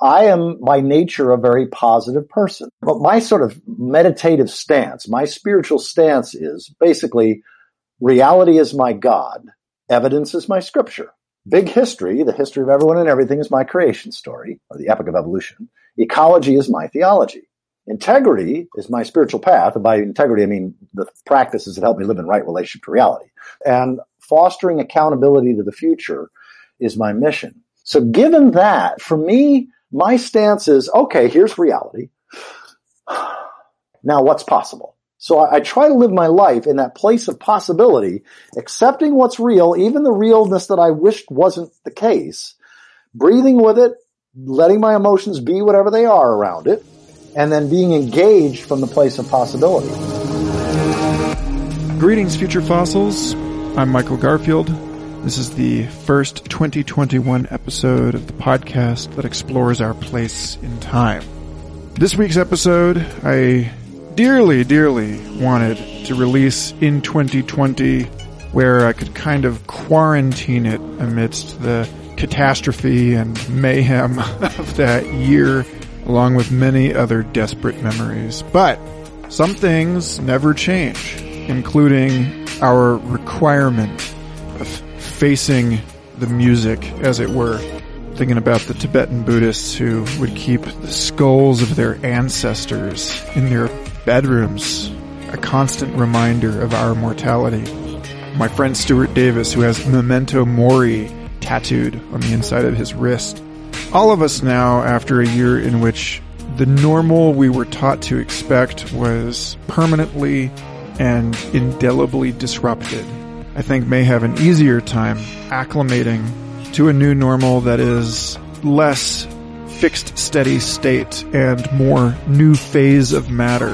I am by nature a very positive person. But my sort of meditative stance, my spiritual stance is basically reality is my God, evidence is my scripture. Big history, the history of everyone and everything, is my creation story, or the epic of evolution. Ecology is my theology. Integrity is my spiritual path. And by integrity, I mean the practices that help me live in right relationship to reality. And fostering accountability to the future is my mission. So given that, for me, my stance is, okay, here's reality. Now what's possible? So I try to live my life in that place of possibility, accepting what's real, even the realness that I wished wasn't the case, breathing with it, letting my emotions be whatever they are around it, and then being engaged from the place of possibility. Greetings, future fossils. I'm Michael Garfield. This is the first 2021 episode of the podcast that explores our place in time. This week's episode, I dearly wanted to release in 2020, where I could kind of quarantine it amidst the catastrophe and mayhem of that year, along with many other desperate memories. But some things never change, including our requirement of facing the music, as it were. Thinking about the Tibetan Buddhists who would keep the skulls of their ancestors in their bedrooms, a constant reminder of our mortality. My friend Stuart Davis, who has Memento Mori tattooed on the inside of his wrist. All of us now, after a year in which the normal we were taught to expect was permanently and indelibly disrupted, I think may have an easier time acclimating to a new normal that is less fixed, steady state and more new phase of matter,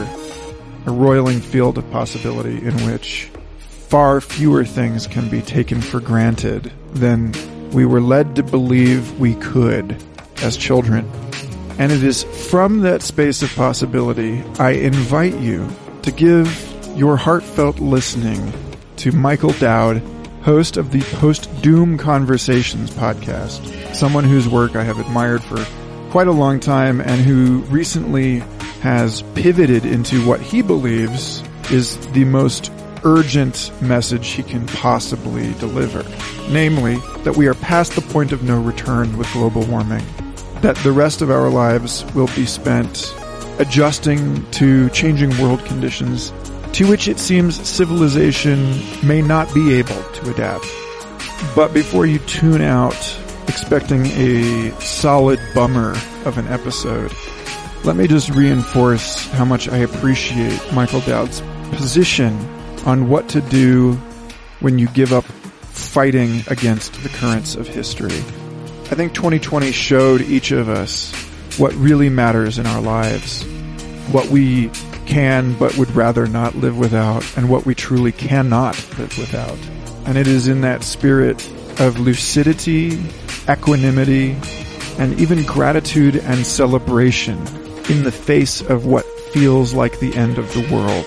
a roiling field of possibility in which far fewer things can be taken for granted than we were led to believe we could as children. And it is from that space of possibility I invite you to give your heartfelt listening to Michael Dowd, host of the Post-Doom Conversations podcast, someone whose work I have admired for quite a long time and who recently has pivoted into what he believes is the most urgent message he can possibly deliver. Namely, that we are past the point of no return with global warming, that the rest of our lives will be spent adjusting to changing world conditions to which it seems civilization may not be able to adapt. But before you tune out expecting a solid bummer of an episode, let me just reinforce how much I appreciate Michael Dowd's position on what to do when you give up fighting against the currents of history. I think 2020 showed each of us what really matters in our lives, what we can but would rather not live without, and what we truly cannot live without. And it is in that spirit of lucidity, equanimity, and even gratitude and celebration in the face of what feels like the end of the world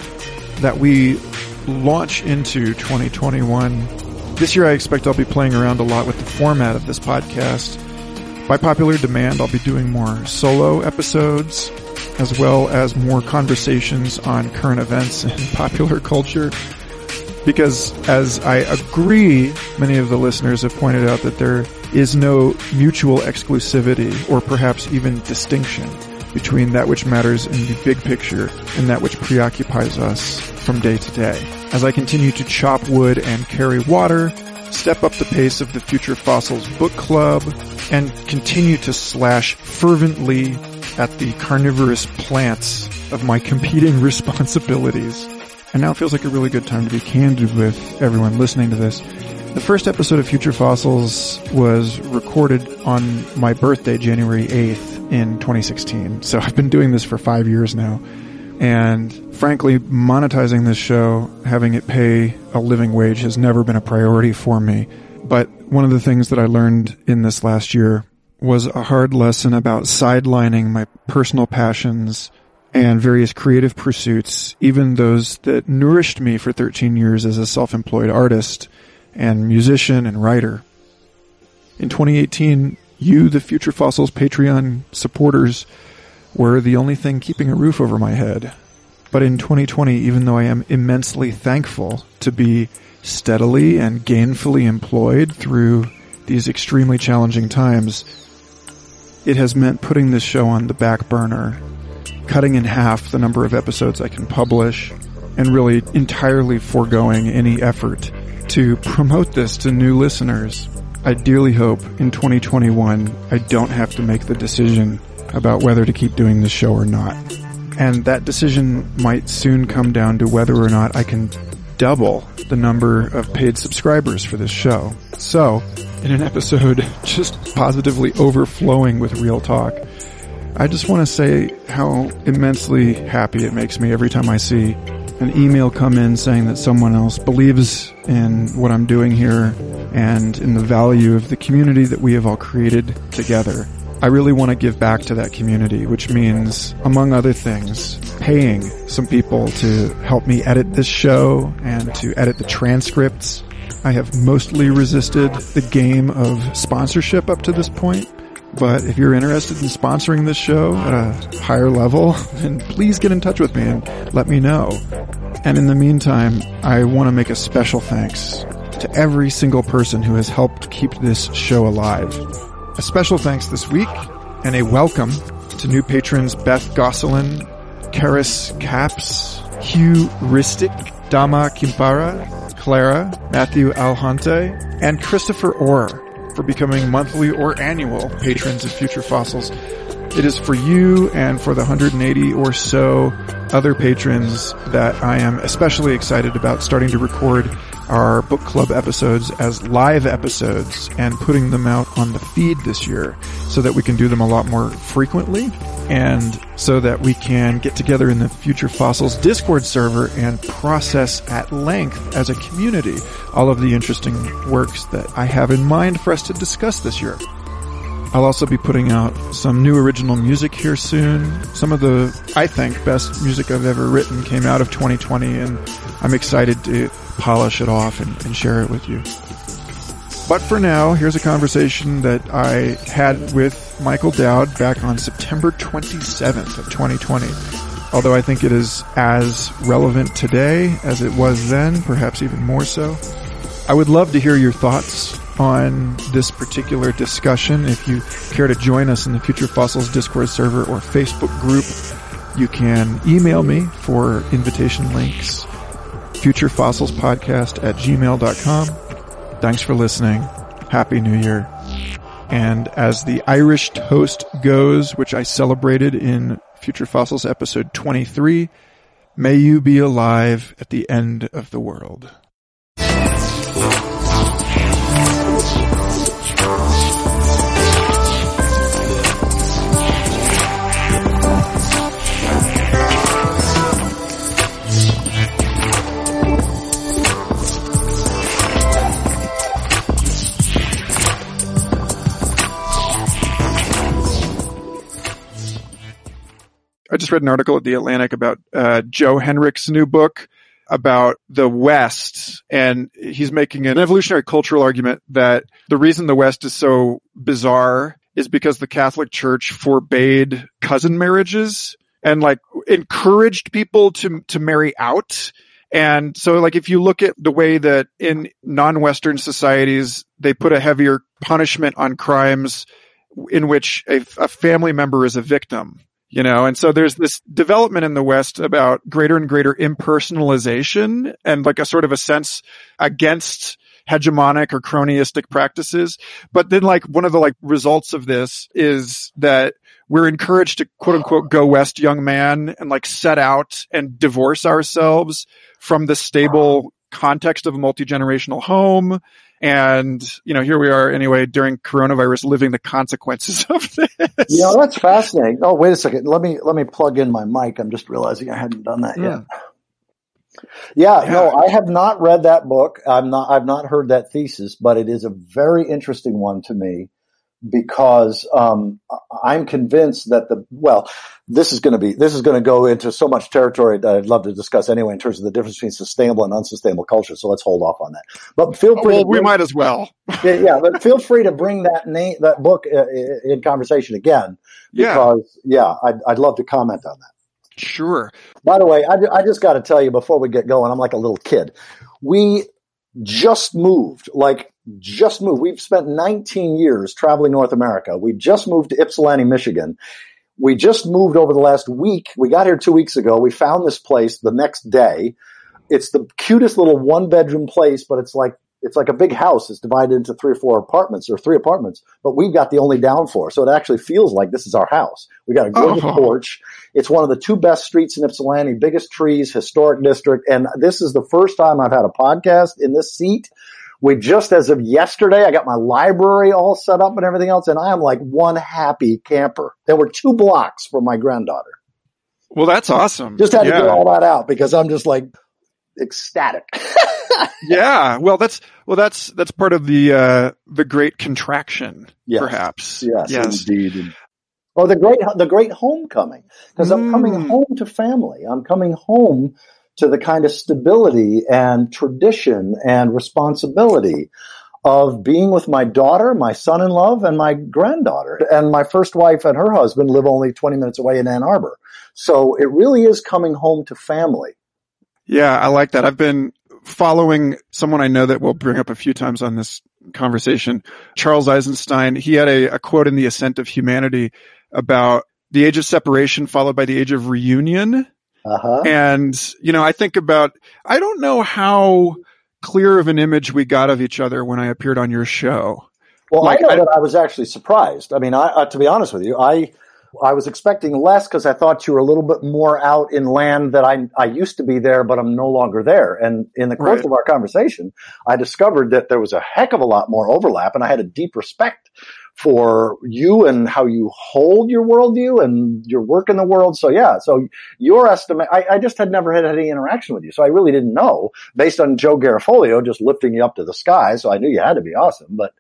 that we launch into 2021. This year I expect I'll be playing around a lot with the format of this podcast. By popular demand, I'll be doing more solo episodes, as well as more conversations on current events and popular culture. Because, as I agree, many of the listeners have pointed out that there is no mutual exclusivity or perhaps even distinction between that which matters in the big picture and that which preoccupies us from day to day. As I continue to chop wood and carry water, step up the pace of the Future Fossils Book Club, and continue to slash fervently at the carnivorous plants of my competing responsibilities. And now it feels like a really good time to be candid with everyone listening to this. The first episode of Future Fossils was recorded on my birthday, January 8th in 2016. So I've been doing this for 5 years now. And frankly, monetizing this show, having it pay a living wage, has never been a priority for me. But one of the things that I learned in this last year was a hard lesson about sidelining my personal passions and various creative pursuits, even those that nourished me for 13 years as a self-employed artist and musician and writer. In 2018, You, the Future Fossils Patreon supporters, were the only thing keeping a roof over my head. But in 2020, even though I am immensely thankful to be steadily and gainfully employed through these extremely challenging times, it has meant putting this show on the back burner, cutting in half the number of episodes I can publish, and really entirely foregoing any effort to promote this to new listeners. I dearly hope in 2021 I don't have to make the decision about whether to keep doing this show or not. And that decision might soon come down to whether or not I can double the number of paid subscribers for this show. So, in an episode just positively overflowing with real talk, I just want to say how immensely happy it makes me every time I see an email come in saying that someone else believes in what I'm doing here and in the value of the community that we have all created together. I really want to give back to that community, which means, among other things, paying some people to help me edit this show and to edit the transcripts. I have mostly resisted the game of sponsorship up to this point, but if you're interested in sponsoring this show at a higher level, then please get in touch with me and let me know. And in the meantime, I want to make a special thanks to every single person who has helped keep this show alive. A special thanks this week, and a welcome to new patrons Beth Gosselin, Karis Capps, Hugh Ristic, Dama Kimpara, Clara, Matthew Alhante, and Christopher Orr for becoming monthly or annual patrons of Future Fossils. It is for you and for the 180 or so other patrons that I am especially excited about starting to record our book club episodes as live episodes and putting them out on the feed this year so that we can do them a lot more frequently and so that we can get together in the Future Fossils Discord server and process at length as a community all of the interesting works that I have in mind for us to discuss this year. I'll also be putting out some new original music here soon. Some of the, I think, best music I've ever written came out of 2020, and I'm excited to polish it off and share it with you. But for now, here's a conversation that I had with Michael Dowd back on September 27th of 2020. Although I think it is as relevant today as it was then, perhaps even more so. I would love to hear your thoughts on this particular discussion. If you care to join us in the Future Fossils Discord server or Facebook group, you can email me for invitation links, futurefossilspodcast@gmail.com. Thanks for listening. Happy New Year. And as the Irish toast goes, which I celebrated in Future Fossils episode 23, may you be alive at the end of the world. I just read an article at The Atlantic about Joe Henrik's new book about the West, and he's making an evolutionary cultural argument that the reason the West is so bizarre is because the Catholic Church forbade cousin marriages and like encouraged people to marry out. And so like if you look at the way that in non-Western societies they put a heavier punishment on crimes in which a family member is a victim. You know, and so there's this development in the West about greater and greater impersonalization and like a sort of a sense against hegemonic or cronyistic practices. But then like one of the like results of this is that we're encouraged to quote unquote go West, young man, and like set out and divorce ourselves from the stable context of a multi-generational home. And, you know, here we are anyway during coronavirus living the consequences of this. Yeah, that's fascinating. Oh, wait a second. Let me plug in my mic. I'm just realizing I hadn't done that yet. Yeah, no, I have not read that book. I've not heard that thesis, but it is a very interesting one to me because I'm convinced that this is going to go into so much territory that I'd love to discuss anyway in terms of the difference between sustainable and unsustainable culture. So let's hold off on that. But feel free. Well, we might as well. Yeah, but feel free to bring that book in conversation again. Because I'd love to comment on that. Sure. By the way, I just got to tell you before we get going, I'm like a little kid. We just moved. We've spent 19 years traveling North America. We just moved to Ypsilanti, Michigan. We just moved over the last week. We got here 2 weeks ago. We found this place the next day. It's the cutest little one-bedroom place, but it's like a big house. It's divided into three apartments, but we've got the only down floor. So it actually feels like this is our house. We got a gorgeous porch. It's one of the two best streets in Ypsilanti, biggest trees, historic district. And this is the first time I've had a podcast in this seat. We just, as of yesterday, I got my library all set up and everything else. And I am like one happy camper. There were 2 blocks from my granddaughter. Well, that's awesome. Just had to get all that out because I'm just like ecstatic. Yeah. Well, that's part of the great contraction, perhaps. Yes. Indeed. Or the great homecoming, because I'm coming home to family. I'm coming home to the kind of stability and tradition and responsibility of being with my daughter, my son-in-law, and my granddaughter. And my first wife and her husband live only 20 minutes away in Ann Arbor. So it really is coming home to family. Yeah, I like that. I've been following someone I know that we'll bring up a few times on this conversation, Charles Eisenstein. He had a quote in The Ascent of Humanity about the age of separation followed by the age of reunion. Uh-huh. And, I think about, I don't know how clear of an image we got of each other when I appeared on your show. Well, I know that I was actually surprised. I mean, to be honest with you, I was expecting less because I thought you were a little bit more out in land that I used to be there, but I'm no longer there. And in the course of our conversation, I discovered that there was a heck of a lot more overlap, and I had a deep respect for you and how you hold your worldview and your work in the world. So so your estimate, I just had never had any interaction with you. So I really didn't know, based on Joe Garofalo just lifting you up to the sky. So I knew you had to be awesome, but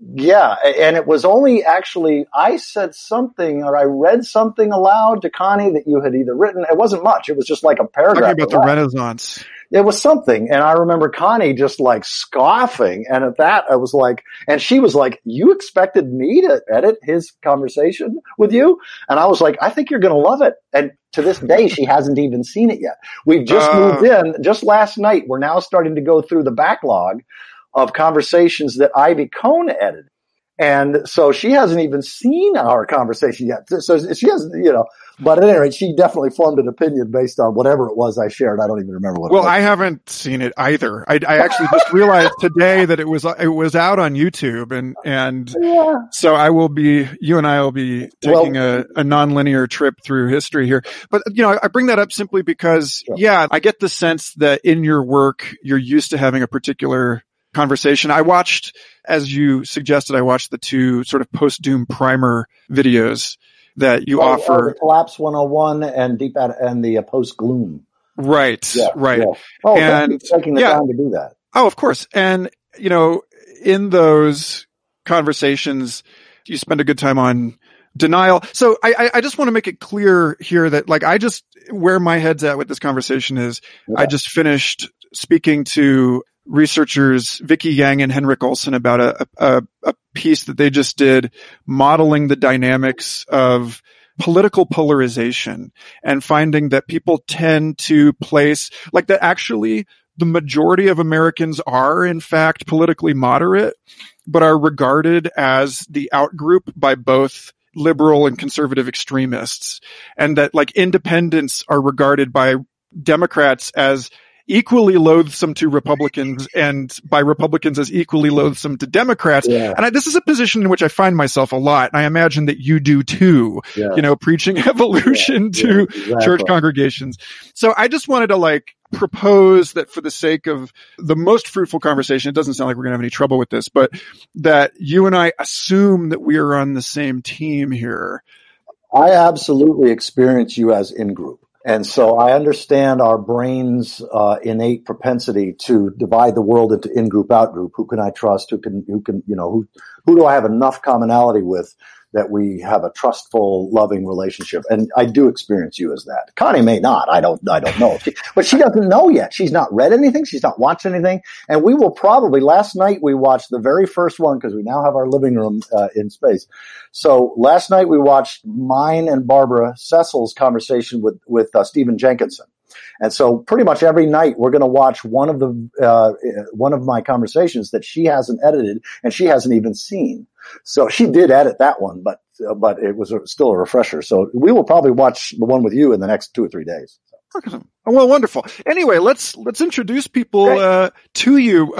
and it was only actually I said something or I read something aloud to Connie that you had either written. It wasn't much. It was just like a paragraph. Talking about the Renaissance. It was something. And I remember Connie just like scoffing. And at that, I was like, and she was like, you expected me to edit his conversation with you? And I was like, I think you're going to love it. And to this day, she hasn't even seen it yet. We've just moved in just last night. We're now starting to go through the backlog of conversations that Ivy Cone edited. And so she hasn't even seen our conversation yet. So she hasn't, but at any rate, she definitely formed an opinion based on whatever it was I shared. I don't even remember what it was. Well, I haven't seen it either. I actually just realized today that it was out on YouTube. And so you and I will be taking a nonlinear trip through history here. But, I bring that up simply because, I get the sense that in your work, you're used to having a particular conversation. I watched, as you suggested, the 2 sort of post-doom primer videos that you offer. The Collapse 101 and Deep Out and the Post-Gloom. Right, right. Yeah. Oh, and thank you for taking the time to do that. Oh, of course. And, in those conversations, you spend a good time on denial. So I just want to make it clear here that where my head's at with this conversation is I just finished speaking to researchers Vicky Yang and Henrik Olson about a piece that they just did modeling the dynamics of political polarization and finding that people tend to place that actually the majority of Americans are in fact politically moderate, but are regarded as the outgroup by both liberal and conservative extremists, and that independents are regarded by Democrats as equally loathsome to Republicans and by Republicans as equally loathsome to Democrats. Yeah. And this is a position in which I find myself a lot. And I imagine that you do too, preaching evolution to church congregations. So I just wanted to propose that for the sake of the most fruitful conversation, it doesn't sound like we're going to have any trouble with this, but that you and I assume that we are on the same team here. I absolutely experience you as in-group. And so I understand our brain's innate propensity to divide the world into in-group, out-group. Who can I trust? Who can who do I have enough commonality with that we have a trustful, loving relationship? And I do experience you as that. Connie may not. I don't know. But she doesn't know yet. She's not read anything. She's not watched anything. And we will probably, last night we watched the very first one because we now have our living room in space. So last night we watched mine and Barbara Cecil's conversation with Stephen Jenkinson. And so pretty much every night we're going to watch one of my conversations that she hasn't edited and she hasn't even seen. So she did edit that one, but it was still a refresher. So we will probably watch the one with you in the next 2 or 3 days. Well, wonderful. Anyway, let's introduce people to you.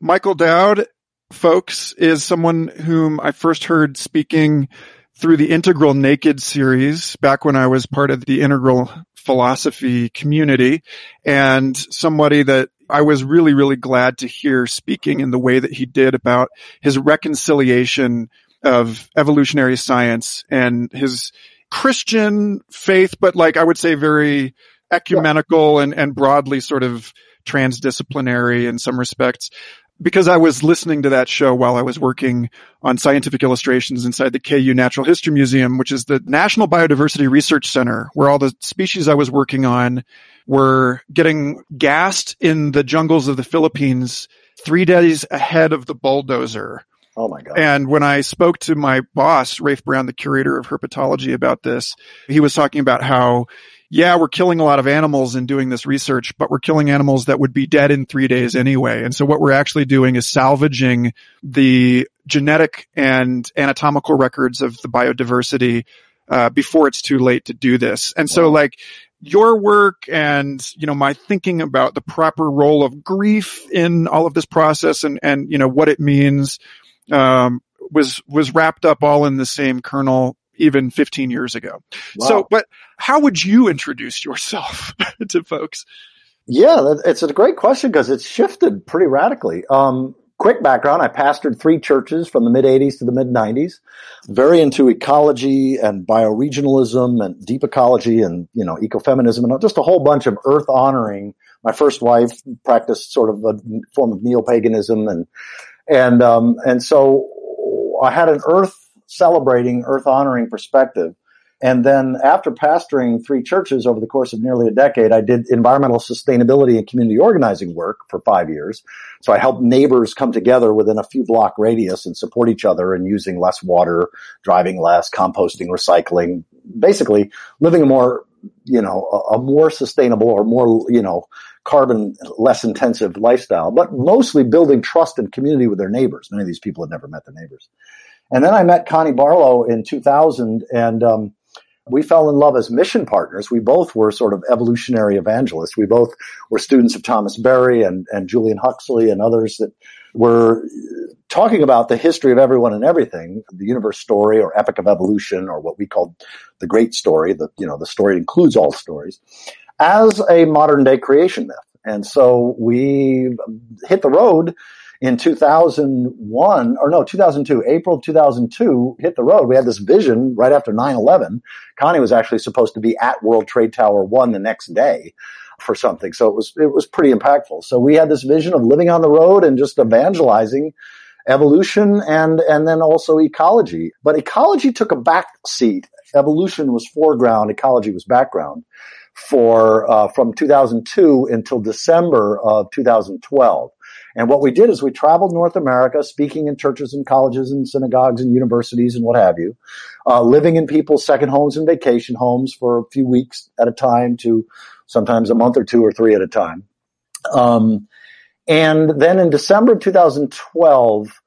Michael Dowd, folks, is someone whom I first heard speaking through the Integral Naked series back when I was part of the Integral Philosophy community, and somebody that I was really, really glad to hear speaking in the way that he did about his reconciliation of evolutionary science and his Christian faith, but like I would say very ecumenical and broadly sort of transdisciplinary in some respects. Because I was listening to that show while I was working on scientific illustrations inside the KU Natural History Museum, which is the National Biodiversity Research Center, where all the species I was working on were getting gassed in the jungles of the Philippines 3 days ahead of the bulldozer. Oh my God. And when I spoke to my boss, Rafe Brown, the curator of herpetology, about this, he was talking about how, yeah, we're killing a lot of animals in doing this research, but we're killing animals that would be dead in 3 days anyway. And so what we're actually doing is salvaging the genetic and anatomical records of the biodiversity before it's too late to do this. And so like your work and, you know, my thinking about the proper role of grief in all of this process and you know, what it means was wrapped up all in the same kernel even 15 years ago. Wow. So, but how would you introduce yourself to folks? Yeah, it's a great question because it's shifted pretty radically. Quick background, I pastored 3 churches from the mid-'80s to the mid-'90s, very into ecology and bioregionalism and deep ecology and, you know, ecofeminism and just a whole bunch of earth-honoring. My first wife practiced sort of a form of neo-paganism and so I had an earth-celebrating, earth-honoring perspective. And then after pastoring 3 churches over the course of nearly a decade, I did environmental sustainability and community organizing work for 5 years. So I helped neighbors come together within a few block radius and support each other in using less water, driving less, composting, recycling, basically living a more, you know, a more sustainable or more, you know, carbon less intensive lifestyle, but mostly building trust and community with their neighbors. Many of these people had never met their neighbors. And then I met Connie Barlow in 2000 and, we fell in love as mission partners. We both were sort of evolutionary evangelists. We both were students of Thomas Berry and Julian Huxley and others that were talking about the history of everyone and everything, the universe story or epic of evolution or what we called the great story, the, you know, the story includes all stories, as a modern day creation myth. And so we hit the road in 2002, April 2002, hit the road. We had this vision right after 9/11. Connie was actually supposed to be at World Trade Tower 1 the next day for something. So it was pretty impactful. So we had this vision of living on the road and just evangelizing evolution and then also ecology. But ecology took a back seat. Evolution was foreground. Ecology was background for, from 2002 until December of 2012. And what we did is we traveled North America, speaking in churches and colleges and synagogues and universities and what have you, living in people's second homes and vacation homes for a few weeks at a time to sometimes a month or 2 or 3 at a time. And then in December 2012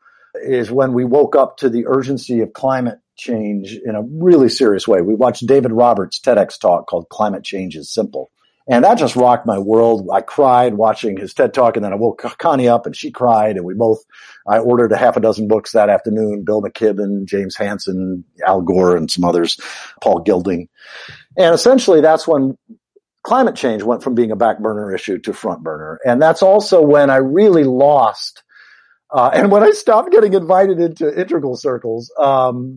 is when we woke up to the urgency of climate change in a really serious way. We watched David Roberts' TEDx talk called Climate Change is Simple. And that just rocked my world. I cried watching his TED Talk, and then I woke Connie up, and she cried, and I ordered a half a dozen books that afternoon, Bill McKibben, James Hansen, Al Gore, and some others, Paul Gilding. And essentially that's when climate change went from being a back burner issue to front burner. And that's also when I really lost, and when I stopped getting invited into integral circles,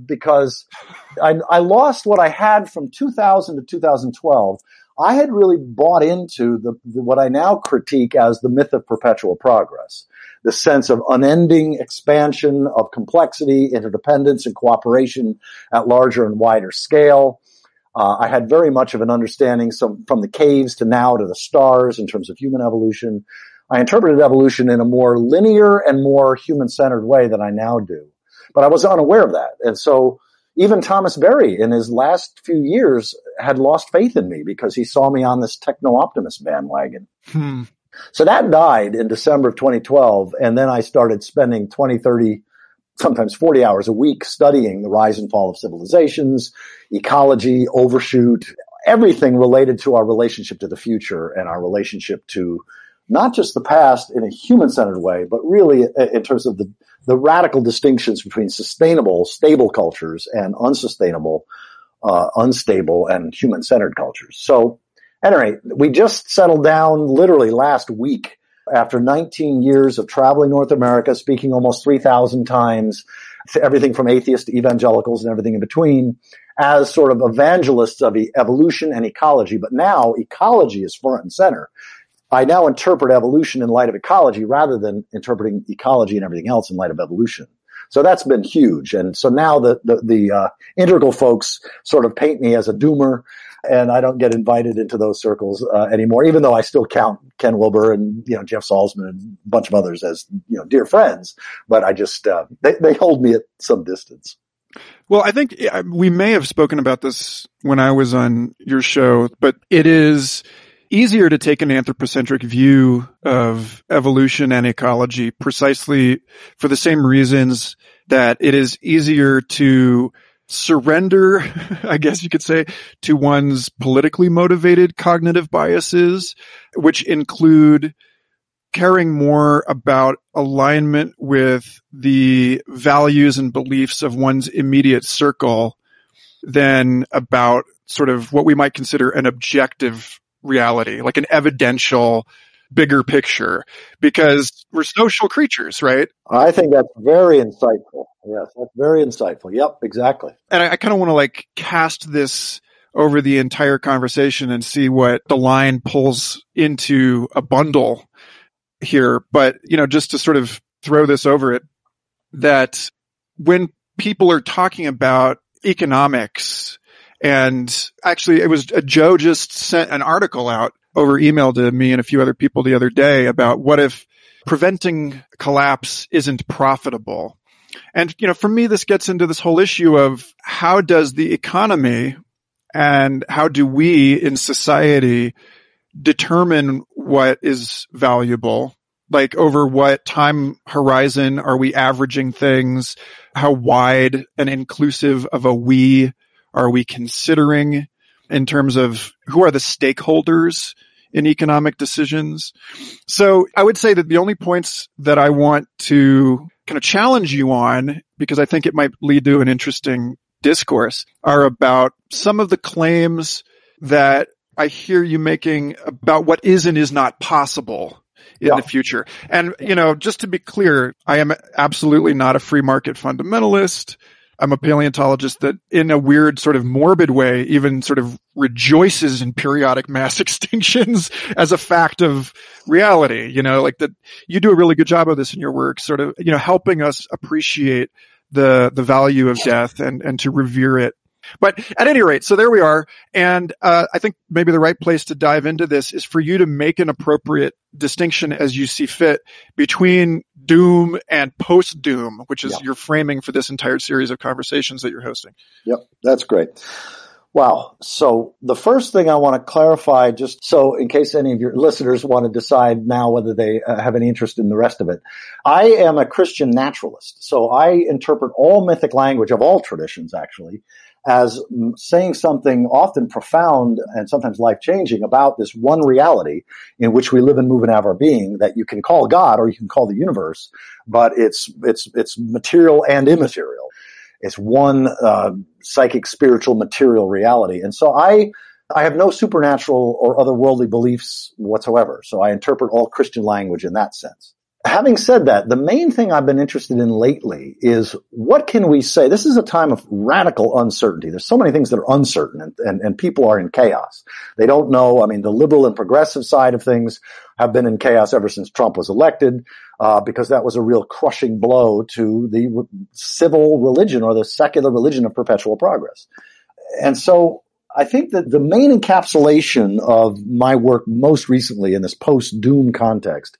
because I lost what I had from 2000 to 2012. I had really bought into the what I now critique as the myth of perpetual progress, the sense of unending expansion of complexity, interdependence, and cooperation at larger and wider scale. I had very much of an understanding from the caves to now to the stars in terms of human evolution. I interpreted evolution in a more linear and more human-centered way than I now do. But I was unaware of that. And so even Thomas Berry in his last few years had lost faith in me because he saw me on this techno-optimist bandwagon. So that died in December of 2012, and then I started spending 20, 30, sometimes 40 hours a week studying the rise and fall of civilizations, ecology, overshoot, everything related to our relationship to the future and our relationship to not just the past in a human-centered way, but really in terms of the radical distinctions between sustainable, stable cultures and unsustainable, unstable, and human-centered cultures. So, at any rate, we just settled down literally last week after 19 years of traveling North America, speaking almost 3,000 times to everything from atheists to evangelicals and everything in between, as sort of evangelists of evolution and ecology. But now ecology is front and center. I now interpret evolution in light of ecology rather than interpreting ecology and everything else in light of evolution. So that's been huge. And so now the integral folks sort of paint me as a doomer, and I don't get invited into those circles anymore, even though I still count Ken Wilber and, Jeff Salzman and a bunch of others as, dear friends. But I just, they hold me at some distance. Well, I think we may have spoken about this when I was on your show, but it is easier to take an anthropocentric view of evolution and ecology precisely for the same reasons that it is easier to surrender, I guess you could say, to one's politically motivated cognitive biases, which include caring more about alignment with the values and beliefs of one's immediate circle than about sort of what we might consider an objective reality, like an evidential bigger picture, because we're social creatures, right? I think that's very insightful. Yes, that's very insightful. Yep, exactly. And I kind of want to cast this over the entire conversation and see what the line pulls into a bundle here. But, just to sort of throw this over it, that when people are talking about economics, and actually, it was Joe just sent an article out over email to me and a few other people the other day about what if preventing collapse isn't profitable. And, for me, this gets into this whole issue of how does the economy and how do we in society determine what is valuable? Over what time horizon are we averaging things? How wide and inclusive of a we are we considering in terms of who are the stakeholders in economic decisions? So I would say that the only points that I want to kind of challenge you on, because I think it might lead to an interesting discourse, are about some of the claims that I hear you making about what is and is not possible in the future. And, just to be clear, I am absolutely not a free market fundamentalist. I'm a paleontologist that in a weird sort of morbid way even sort of rejoices in periodic mass extinctions as a fact of reality, that you do a really good job of this in your work, sort of, helping us appreciate the value of death and to revere it. But at any rate, so there we are. And I think maybe the right place to dive into this is for you to make an appropriate distinction as you see fit between doom and post-doom, which is your framing for this entire series of conversations that you're hosting. Yep, that's great. Wow. So the first thing I want to clarify, just so in case any of your listeners want to decide now whether they have any interest in the rest of it, I am a Christian naturalist. So I interpret all mythic language of all traditions, actually, as saying something often profound and sometimes life-changing about this one reality in which we live and move and have our being that you can call God or you can call the universe, but it's material and immaterial. It's one psychic, spiritual, material reality. And so I have no supernatural or otherworldly beliefs whatsoever. So I interpret all Christian language in that sense. having said that, the main thing I've been interested in lately is what can we say? This is a time of radical uncertainty. There's so many things that are uncertain, and people are in chaos. They don't know. I mean, the liberal and progressive side of things have been in chaos ever since Trump was elected, because that was a real crushing blow to the civil religion or the secular religion of perpetual progress. And so I think that the main encapsulation of my work most recently in this post-doom context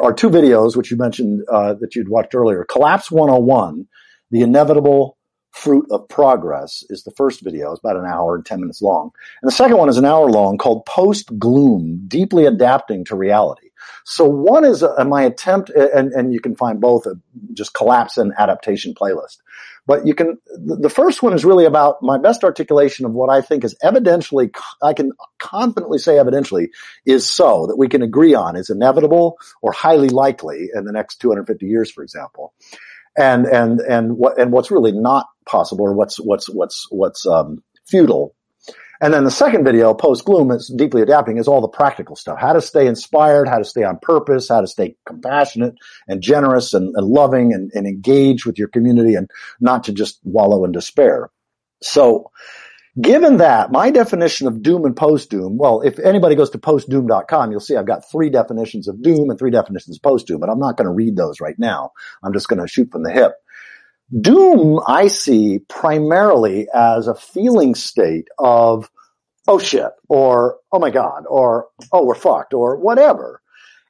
are two videos, which you mentioned that you'd watched earlier. Collapse 101, The Inevitable Fruit of Progress, is the first video. It's about an hour and 10 minutes long. And the second one is an hour long, called Post-Gloom, Deeply Adapting to Reality. So one is my attempt, and you can find both, just Collapse and Adaptation playlist. But you can, the first one is really about my best articulation of what I think is evidentially, I can confidently say evidentially, is so, that we can agree on is inevitable or highly likely in the next 250 years, for example. And what's really not possible, or what's futile. And then the second video, Post-Gloom, is deeply adapting, is all the practical stuff. How to stay inspired, how to stay on purpose, how to stay compassionate and generous and loving and engage with your community and not to just wallow in despair. So given that, my definition of doom and post-doom, well, if anybody goes to postdoom.com, you'll see I've got 3 definitions of doom and 3 definitions of post-doom, but I'm not going to read those right now. I'm just going to shoot from the hip. Doom, I see primarily as a feeling state of, oh shit, or oh my God, or oh we're fucked, or whatever.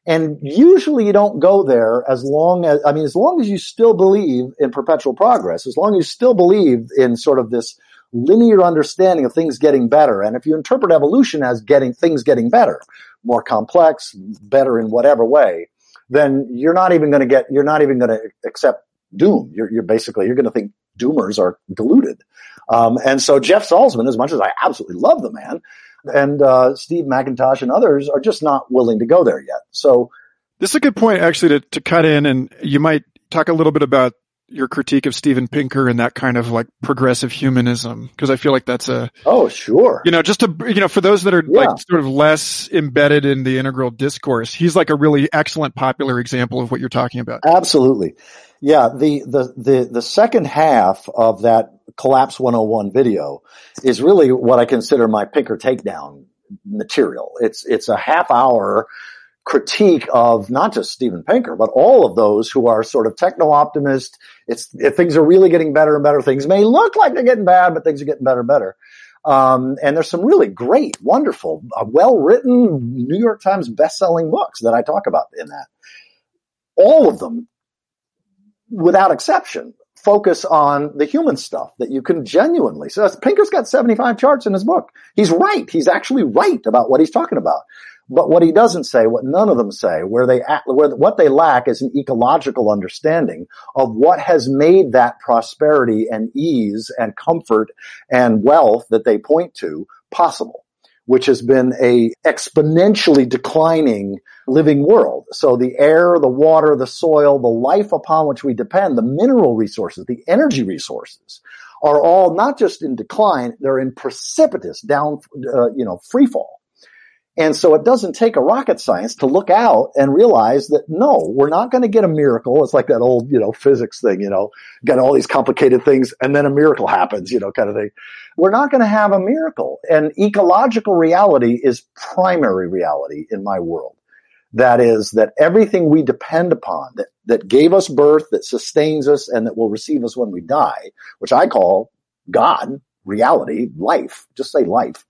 And usually you don't go there as long as you still believe in perpetual progress, as long as you still believe in sort of this linear understanding of things getting better. And if you interpret evolution as things getting better, more complex, better in whatever way, then you're not even going to accept doom. You're going to think doomers are deluded. And so Jeff Salzman, as much as I absolutely love the man, and Steve McIntosh and others are just not willing to go there yet. So this is a good point, actually, to cut in, and you might talk a little bit about your critique of Steven Pinker and that kind of like progressive humanism, because I feel like that's a for those that are like sort of less embedded in the integral discourse, he's like a really excellent popular example of what you're talking about. Absolutely, yeah. The second half of that Collapse 101 video is really what I consider my Pinker takedown material. It's a half hour critique of not just Steven Pinker, but all of those who are sort of techno-optimist. If things are really getting better and better, things may look like they're getting bad, but things are getting better and better. And there's some really great, wonderful, well-written New York Times best-selling books that I talk about in that. All of them, without exception, focus on the human stuff that you can genuinely. So Pinker's got 75 charts in his book. He's right. He's actually right about what he's talking about. But what he doesn't say, what none of them say, what they lack is an ecological understanding of what has made that prosperity and ease and comfort and wealth that they point to possible, which has been a exponentially declining living world. So the air, the water, the soil, the life upon which we depend, the mineral resources, the energy resources are all not just in decline, they're in precipitous down, free fall. And so it doesn't take a rocket science to look out and realize that, no, we're not going to get a miracle. It's like that old, physics thing, got all these complicated things and then a miracle happens, kind of thing. We're not going to have a miracle. And ecological reality is primary reality in my world. That is, that everything we depend upon, that gave us birth, that sustains us, and that will receive us when we die, which I call God, reality, life, just say life.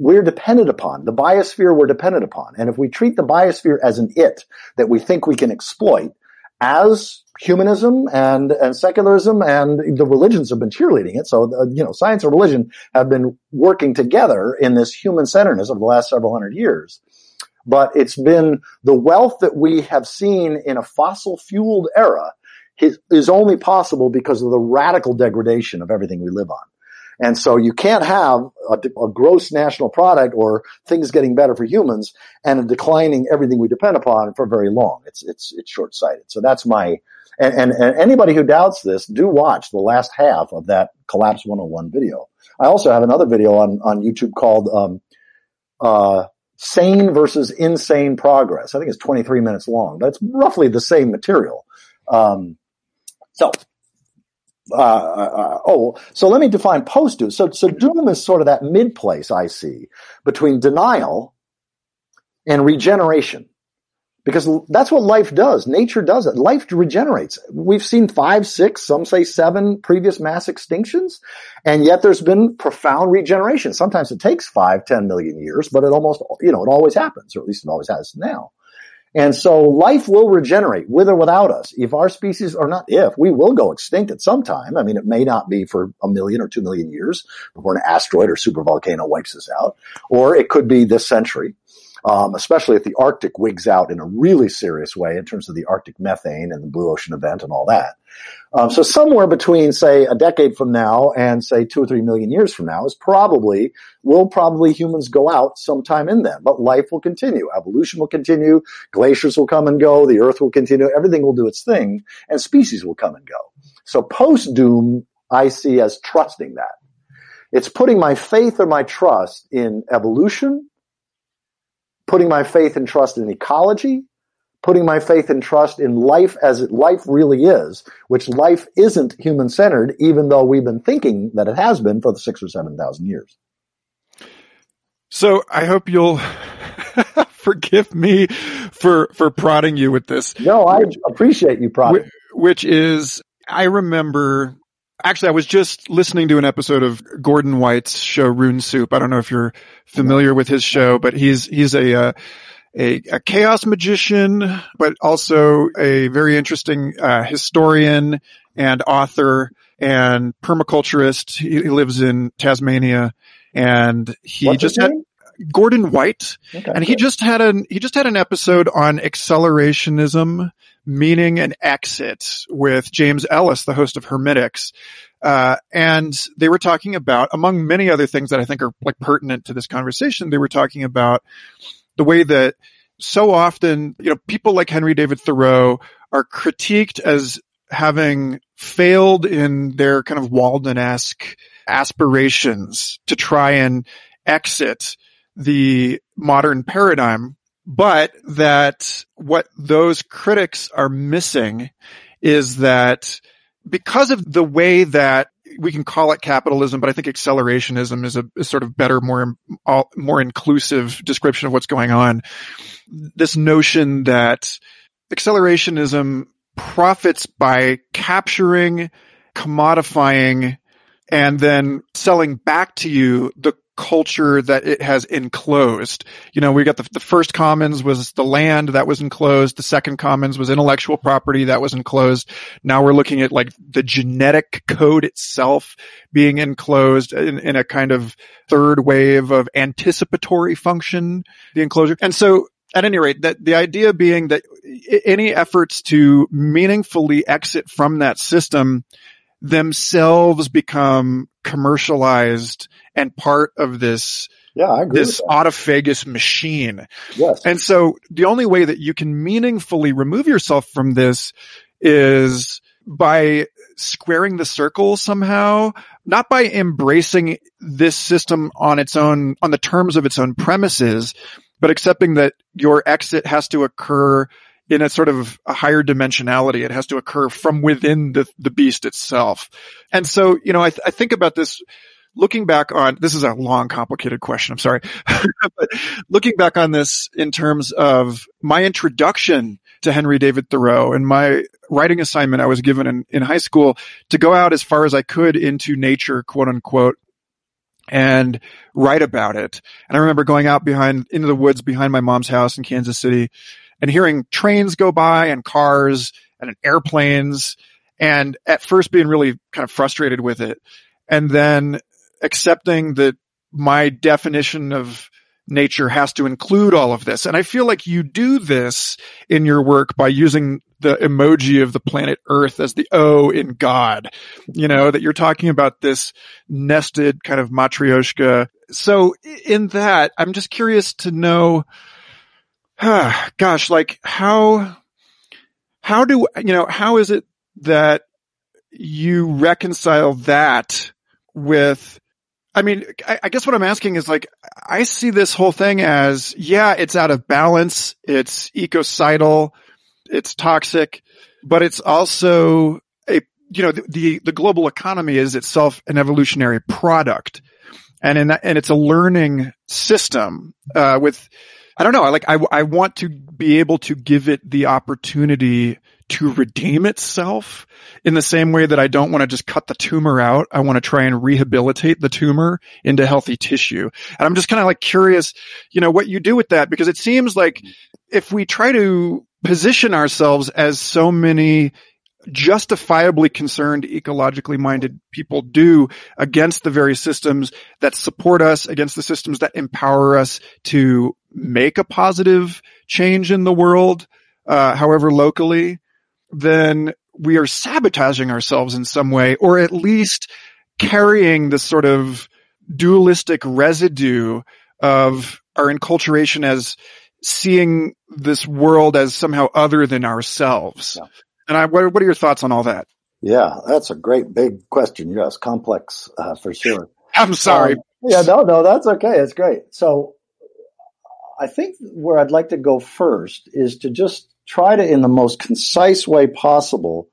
We're dependent upon, the biosphere we're dependent upon. And if we treat the biosphere as an it that we think we can exploit, as humanism and secularism and the religions have been cheerleading it, so science and religion have been working together in this human-centeredness of the last several hundred years. But it's been the wealth that we have seen in a fossil-fueled era is only possible because of the radical degradation of everything we live on. And so you can't have a gross national product or things getting better for humans and a declining everything we depend upon for very long. It's short-sighted. So that's my, and anybody who doubts this, do watch the last half of that Collapse 101 video. I also have another video on YouTube called, Sane versus Insane Progress. I think it's 23 minutes long. That's roughly the same material. So let me define post-doom. So doom is sort of that mid-place I see between denial and regeneration, because that's what life does. Nature does it. Life regenerates. We've seen 5, 6, some say 7 previous mass extinctions, and yet there's been profound regeneration. Sometimes it takes 5, 10 million years, but it almost, it always happens, or at least it always has now. And so life will regenerate with or without us. If our species, we will go extinct at some time. I mean, it may not be for 1 million or 2 million years before an asteroid or supervolcano wipes us out, or it could be this century, especially if the Arctic wigs out in a really serious way in terms of the Arctic methane and the Blue Ocean event and all that. So somewhere between, say, a decade from now and, say, 2 or 3 million years from now will probably humans go out sometime in them. But life will continue. Evolution will continue. Glaciers will come and go. The earth will continue. Everything will do its thing. And species will come and go. So post-doom, I see as trusting that. It's putting my faith or my trust in evolution, putting my faith and trust in ecology, putting my faith and trust in life as life really is, which life isn't human-centered, even though we've been thinking that it has been for the 6,000 or 7,000 years. So I hope you'll forgive me for prodding you with this. No, I appreciate you prodding. Which is, I remember, actually, I was just listening to an episode of Gordon White's show, Rune Soup. I don't know if you're familiar with his show, but he's a chaos magician, but also a very interesting historian and author and permaculturist. He lives in Tasmania, and he Gordon White, and he just had an episode on accelerationism, meaning an exit, with James Ellis, the host of Hermetics. And they were talking about, among many other things that I think are like pertinent to this conversation, they were talking about the way that so often, people like Henry David Thoreau are critiqued as having failed in their kind of Walden-esque aspirations to try and exit the modern paradigm, but that what those critics are missing is that because of the way that we can call it capitalism, but I think accelerationism is a sort of better, more inclusive description of what's going on. This notion that accelerationism profits by capturing, commodifying, and then selling back to you the culture that it has enclosed. We got the first commons was the land that was enclosed. The second commons was intellectual property that was enclosed. Now we're looking at like the genetic code itself being enclosed in a kind of third wave of anticipatory function, the enclosure. And so at any rate, that the idea being that any efforts to meaningfully exit from that system themselves become commercialized and part of this, I agree, this autophagous machine. Yes. And so the only way that you can meaningfully remove yourself from this is by squaring the circle somehow, not by embracing this system on its own, on the terms of its own premises, but accepting that your exit has to occur in a sort of a higher dimensionality. It has to occur from within the beast itself. And so, I think about this, looking back on, this is a long, complicated question, I'm sorry. But looking back on this in terms of my introduction to Henry David Thoreau and my writing assignment I was given in high school to go out as far as I could into nature, quote unquote, and write about it. And I remember going out into the woods behind my mom's house in Kansas City, and hearing trains go by and cars and airplanes, and at first being really kind of frustrated with it, and then accepting that my definition of nature has to include all of this. And I feel like you do this in your work by using the emoji of the planet Earth as the O in God, that you're talking about this nested kind of matryoshka. So in that, I'm just curious to know, how is it that you reconcile that with I mean, I guess what I'm asking is, like, I see this whole thing as, yeah, it's out of balance, it's ecocidal, it's toxic, but it's also a, you know, the global economy is itself an evolutionary product. And in that, and it's a learning system, with, I don't know, I want to be able to give it the opportunity to redeem itself in the same way that I don't want to just cut the tumor out. I want to try and rehabilitate the tumor into healthy tissue. And I'm just kind of like curious, you know, what you do with that, because it seems like if we try to position ourselves as so many justifiably concerned, ecologically minded people do against the very systems that support us, against the systems that empower us to make a positive change in the world, however locally, then we are sabotaging ourselves in some way, or at least carrying this sort of dualistic residue of our enculturation as seeing this world as somehow other than ourselves. Yeah. And what are your thoughts on all that? Yeah, that's a great big question. Yes, complex for sure. I'm sorry. Yeah, no, that's okay. It's great. So I think where I'd like to go first is to just try to, in the most concise way possible,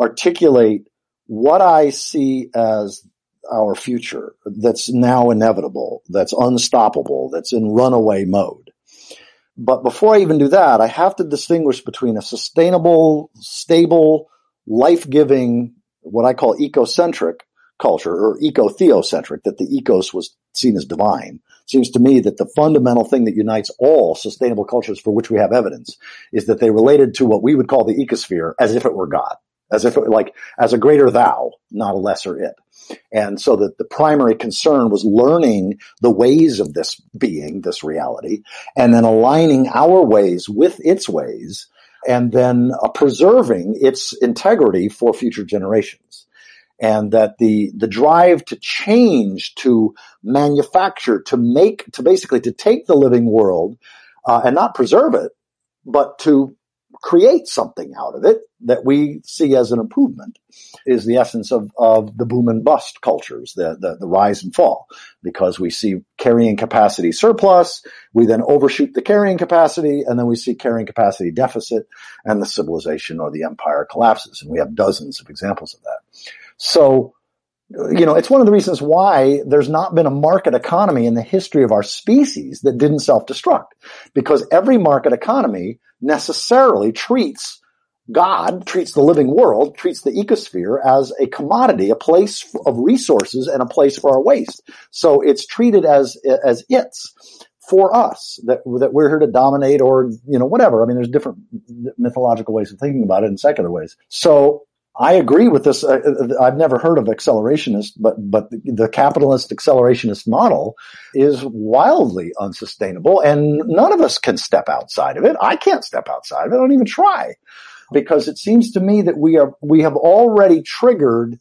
articulate what I see as our future that's now inevitable, that's unstoppable, that's in runaway mode. But before I even do that, I have to distinguish between a sustainable, stable, life-giving, what I call ecocentric culture, or eco-theocentric, that the ecos was seen as divine. It seems to me that the fundamental thing that unites all sustainable cultures for which we have evidence is that they related to what we would call the ecosphere as if it were God, as if it, like, as a greater thou, not a lesser it. And so that the primary concern was learning the ways of this being, this reality, and then aligning our ways with its ways, and then preserving its integrity for future generations. And that the drive to change, to manufacture, to make, to basically to take the living world, and not preserve it, but to create something out of it that we see as an improvement, is the essence of the boom and bust cultures, the rise and fall, because we see carrying capacity surplus, we then overshoot the carrying capacity, and then we see carrying capacity deficit, and the civilization or the empire collapses. And we have dozens of examples of that. So, you know, it's one of the reasons why there's not been a market economy in the history of our species that didn't self-destruct, because every market economy necessarily treats God, treats the living world, treats the ecosphere as a commodity, a place of resources and a place for our waste. So it's treated as it's for us, that we're here to dominate, or, you know, whatever. I mean, there's different mythological ways of thinking about it and secular ways. So I agree with this. I've never heard of accelerationist, but the capitalist accelerationist model is wildly unsustainable, and none of us can step outside of it. I can't step outside of it. I don't even try, because it seems to me that we have already triggered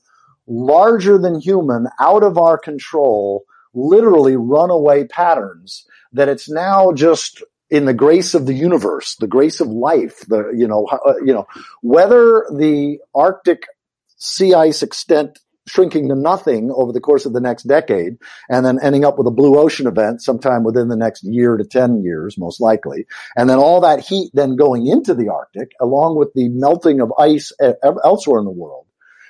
larger than human, out of our control, literally runaway patterns, that it's now just in the grace of the universe, the grace of life, the, you know, whether the Arctic sea ice extent shrinking to nothing over the course of the next decade, and then ending up with a blue ocean event sometime within the next year to 10 years, most likely. And then all that heat then going into the Arctic, along with the melting of ice elsewhere in the world.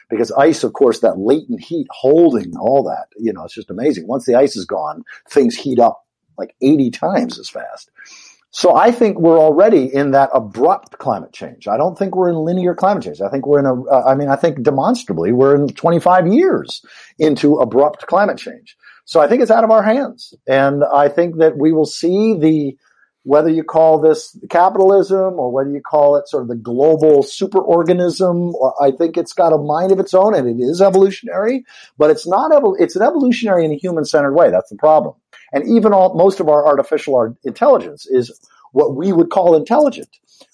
Because ice, of course, that latent heat holding all that, you know, it's just amazing. Once the ice is gone, things heat up like 80 times as fast. So I think we're already in that abrupt climate change. I don't think we're in linear climate change. I think we're in I think demonstrably we're in 25 years into abrupt climate change. So I think it's out of our hands. And I think that we will see whether you call this capitalism or whether you call it sort of the global superorganism, I think it's got a mind of its own, and it is evolutionary, but it's an evolutionary in a human-centered way. That's the problem. And even most of our artificial intelligence is what we would call intelligent,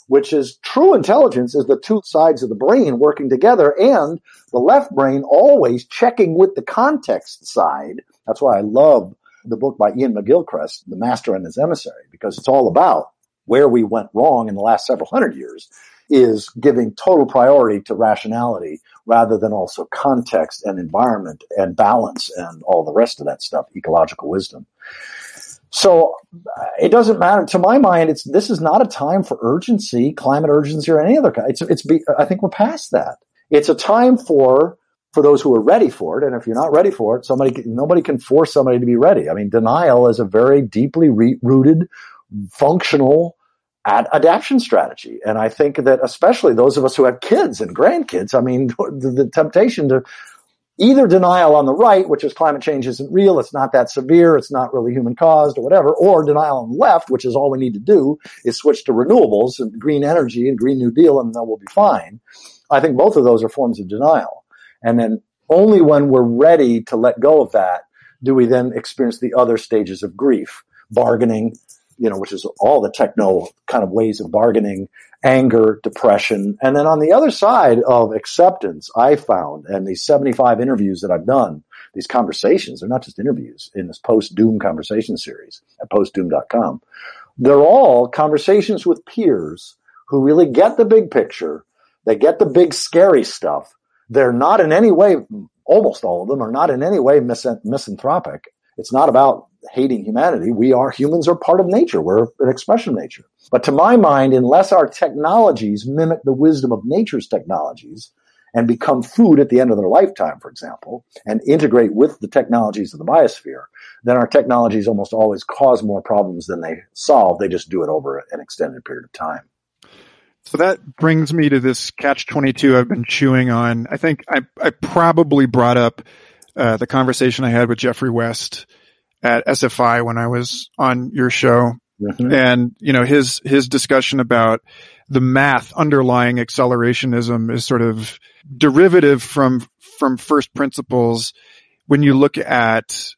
which is true intelligence is the two sides of the brain working together, and the left brain always checking with the context side. That's why I love the book by Ian McGilchrist, The Master and His Emissary, because it's all about where we went wrong in the last several hundred years. is giving total priority to rationality rather than also context and environment and balance and all the rest of that stuff, ecological wisdom. So it doesn't matter. To my mind, this is not a time for urgency, climate urgency or any other kind. I think we're past that. It's a time for those who are ready for it. And if you're not ready for it, nobody can force somebody to be ready. I mean, denial is a very deeply rooted, functional adaptation strategy. And I think that especially those of us who have kids and grandkids, I mean, the temptation to either denial on the right, which is climate change isn't real, it's not that severe, it's not really human caused or whatever, or denial on the left, which is all we need to do is switch to renewables and green energy and Green New Deal and then we'll be fine. I think both of those are forms of denial. And then only when we're ready to let go of that do we then experience the other stages of grief, bargaining, which is all the techno kind of ways of bargaining, anger, depression. And then on the other side of acceptance, I found, and these 75 interviews that I've done, these conversations, they're not just interviews in this post-doom conversation series at postdoom.com. They're all conversations with peers who really get the big picture. They get the big scary stuff. They're not in any way, almost all of them are not in any way misanthropic. It's not about hating humanity. Humans are part of nature. We're an expression of nature. But to my mind, unless our technologies mimic the wisdom of nature's technologies and become food at the end of their lifetime, for example, and integrate with the technologies of the biosphere, then our technologies almost always cause more problems than they solve. They just do it over an extended period of time. So that brings me to this catch-22 I've been chewing on. I think I probably brought up the conversation I had with Jeffrey West at SFI when I was on your show. Mm-hmm. And, his discussion about the math underlying accelerationism is sort of derivative from first principles when you look at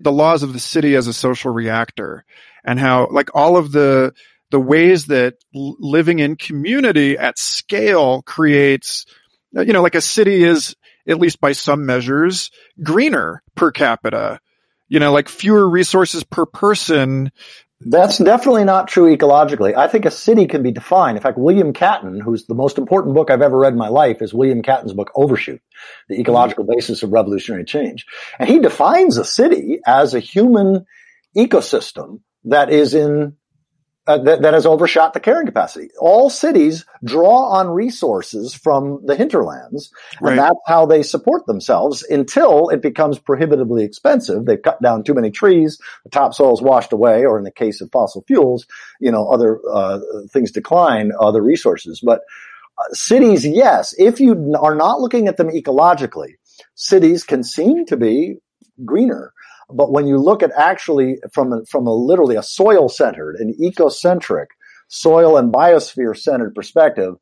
the laws of the city as a social reactor and how, like, all of the ways that living in community at scale creates, like a city is, at least by some measures, greener per capita, like fewer resources per person. That's definitely not true ecologically. I think a city can be defined. In fact, William Catton, who's the most important book I've ever read in my life, is William Catton's book, Overshoot, The Ecological Basis of Revolutionary Change. And he defines a city as a human ecosystem that is that has overshot the carrying capacity. All cities draw on resources from the hinterlands, and right. That's how they support themselves until it becomes prohibitively expensive. They've cut down too many trees, the topsoil is washed away, or in the case of fossil fuels, other things decline, other resources. But cities, yes, if you are not looking at them ecologically, cities can seem to be greener. But when you look at actually from a literally a soil-centered, an ecocentric, soil and biosphere-centered perspective,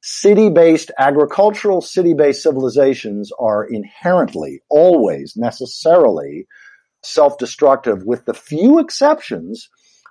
city-based agricultural, city-based civilizations are inherently, always, necessarily self-destructive, with the few exceptions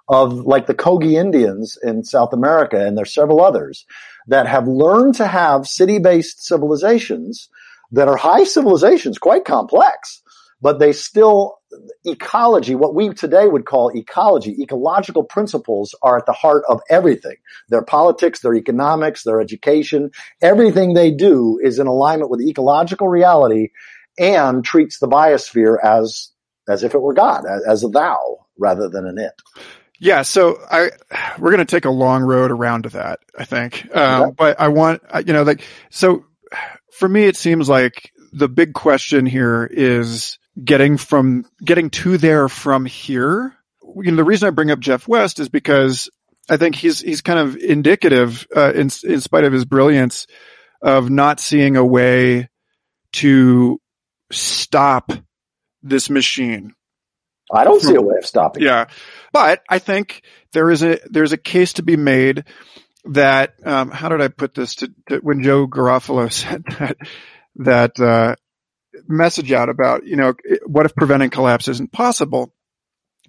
of like the Kogi Indians in South America, and there's several others, that have learned to have city-based civilizations that are high civilizations, quite complex. But they still, ecology, what we today would call ecology, ecological principles are at the heart of everything. Their politics, their economics, their education, everything they do is in alignment with ecological reality and treats the biosphere as if it were God, as a thou rather than an it. Yeah, so we're going to take a long road around to that, I think. Okay. But I want, so for me it seems like the big question here is getting to there from here. The reason I bring up Jeff West is because I think he's kind of indicative, in spite of his brilliance, of not seeing a way to stop this machine. I don't see a way of stopping. Yeah, but I think there's a case to be made that how did I put this? To when Joe Garofalo said that message out about, what if preventing collapse isn't possible?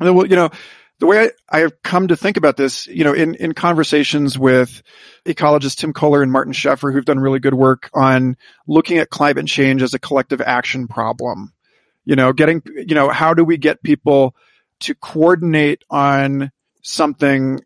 And then, the way I have come to think about this, in conversations with ecologists Tim Kohler and Martin Scheffer, who've done really good work on looking at climate change as a collective action problem, how do we get people to coordinate on something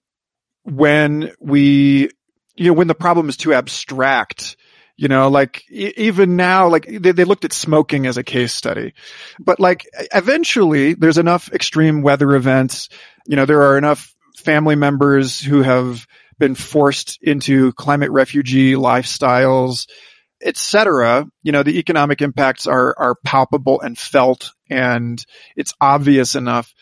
when we you know, when the problem is too abstract. You know, like even now, like they looked at smoking as a case study, but like eventually there's enough extreme weather events. You know, there are enough family members who have been forced into climate refugee lifestyles, etc. You know, the economic impacts are palpable and felt, and it's obvious enough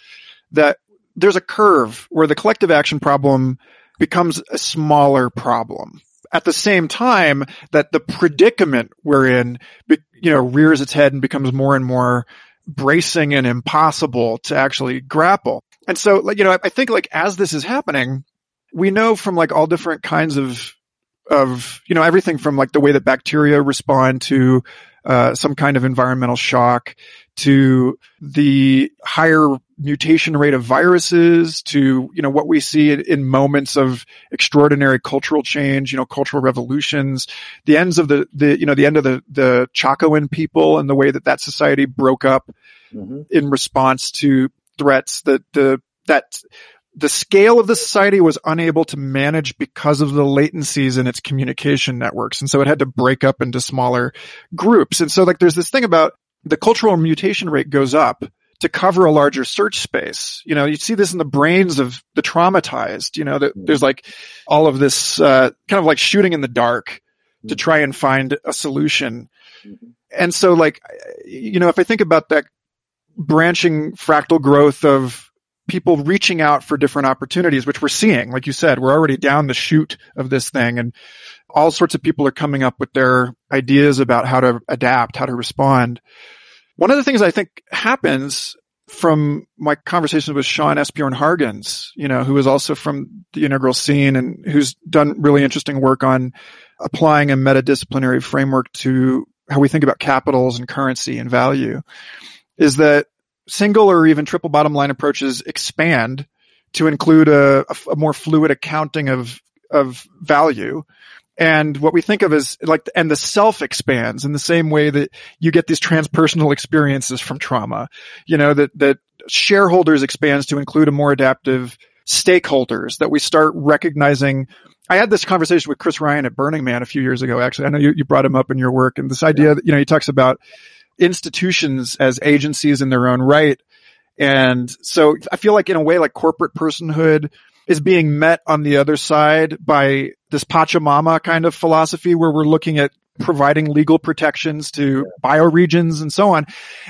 that there's a curve where the collective action problem becomes a smaller problem. At the same time that the predicament we're in, you know, rears its head and becomes more and more bracing and impossible to actually grapple. And so, you know, I think like as this is happening, we know from like all different kinds of, you know, everything from like the way that bacteria respond to some kind of environmental shock, to the higher mutation rate of viruses, to, you know, what we see in moments of extraordinary cultural change, you know, cultural revolutions, the ends of the end of the Chacoan people and the way that society broke up in response to threats that the scale of the society was unable to manage because of the latencies in its communication networks. And so it had to break up into smaller groups. And so like there's this thing about the cultural mutation rate goes up to cover a larger search space. You know, you see this in the brains of the traumatized, you know, that there's like all of this kind of like shooting in the dark to try and find a solution. And so like, you know, if I think about that branching fractal growth of people reaching out for different opportunities, which we're seeing, like you said, we're already down the chute of this thing, and all sorts of people are coming up with their ideas about how to adapt, how to respond. One of the things I think happens from my conversations with Sean Esbjorn Hargens, you know, who is also from the integral scene and who's done really interesting work on applying a metadisciplinary framework to how we think about capitals and currency and value, is that single or even triple bottom line approaches expand to include a more fluid accounting of value. And what we think of as like, and the self expands in the same way that you get these transpersonal experiences from trauma, you know, that shareholders expands to include a more adaptive stakeholders, that we start recognizing. I had this conversation with Chris Ryan at Burning Man a few years ago, actually. I know you brought him up in your work, and this idea that, you know, he talks about institutions as agencies in their own right. And so I feel like in a way, like corporate personhood is being met on the other side by this Pachamama kind of philosophy, where we're looking at providing legal protections to bioregions and so on.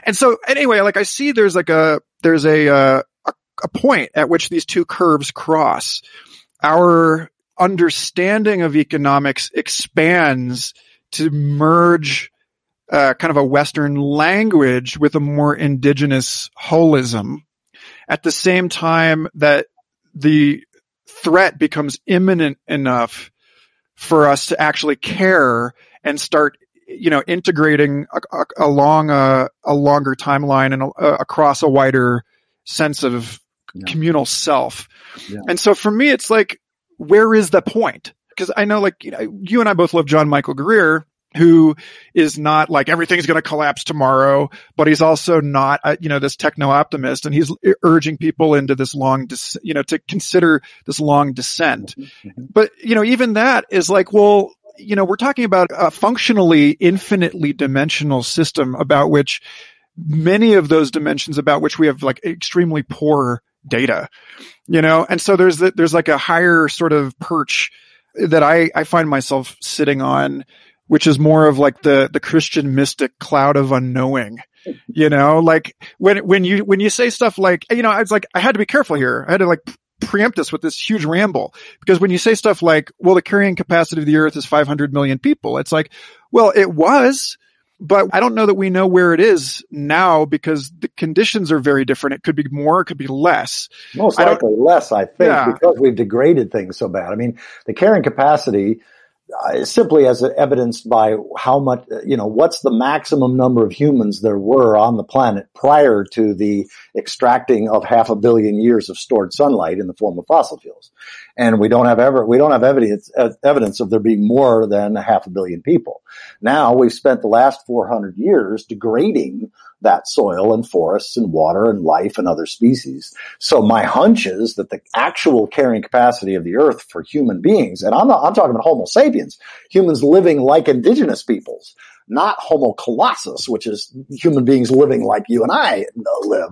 And so anyway, like I see there's a point at which these two curves cross. Our understanding of economics expands to merge kind of a Western language with a more indigenous holism, at the same time that the threat becomes imminent enough for us to actually care and start, you know, integrating along a longer timeline and across a wider sense of communal self. Yeah. And so for me, it's like, where is the point? Because I know, like, you know, you and I both love John Michael Greer, who is not like everything's going to collapse tomorrow, but he's also not, you know, this techno optimist, and he's urging people into this long, you know, to consider this long descent. But, you know, even that is like, well, you know, we're talking about a functionally infinitely dimensional system about which many of those dimensions about which we have like extremely poor data, you know? And so there's like a higher sort of perch that I find myself sitting on, which is more of like the Christian mystic cloud of unknowing, you know, like when you say stuff like, you know, I was like, I had to be careful here. I had to like preempt this with this huge ramble, because when you say stuff like, well, the carrying capacity of the earth is 500 million people, it's like, well, it was, but I don't know that we know where it is now, because the conditions are very different. It could be more, it could be less. Most likely less, I think, because we've degraded things so bad. I mean, the carrying capacity, simply as evidenced by how much, you know, what's the maximum number of humans there were on the planet prior to the extracting of 500 million years of stored sunlight in the form of fossil fuels. And we don't have evidence of there being more than 500 million people. Now we've spent the last 400 years degrading that soil and forests and water and life and other species. So my hunch is that the actual carrying capacity of the earth for human beings, and I'm talking about Homo sapiens, humans living like indigenous peoples, not Homo colossus, which is human beings living like you and I live.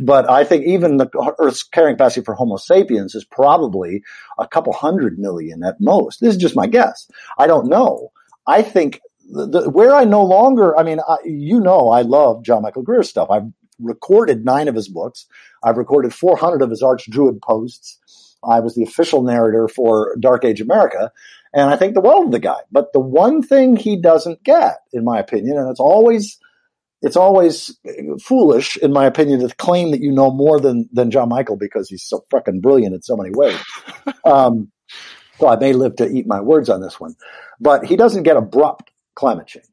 But I think even the Earth's carrying capacity for Homo sapiens is probably a couple hundred million at most. This is just my guess. I don't know. I think where I no longer, I mean, I love John Michael Greer's stuff. I've recorded 9 of his books. I've recorded 400 of his Arch Druid posts. I was the official narrator for Dark Age America, and I think the world of the guy. But the one thing he doesn't get, in my opinion, and it's always foolish, in my opinion, to claim that you know more than John Michael because he's so fucking brilliant in so many ways. So I may live to eat my words on this one. But he doesn't get abrupt climate change.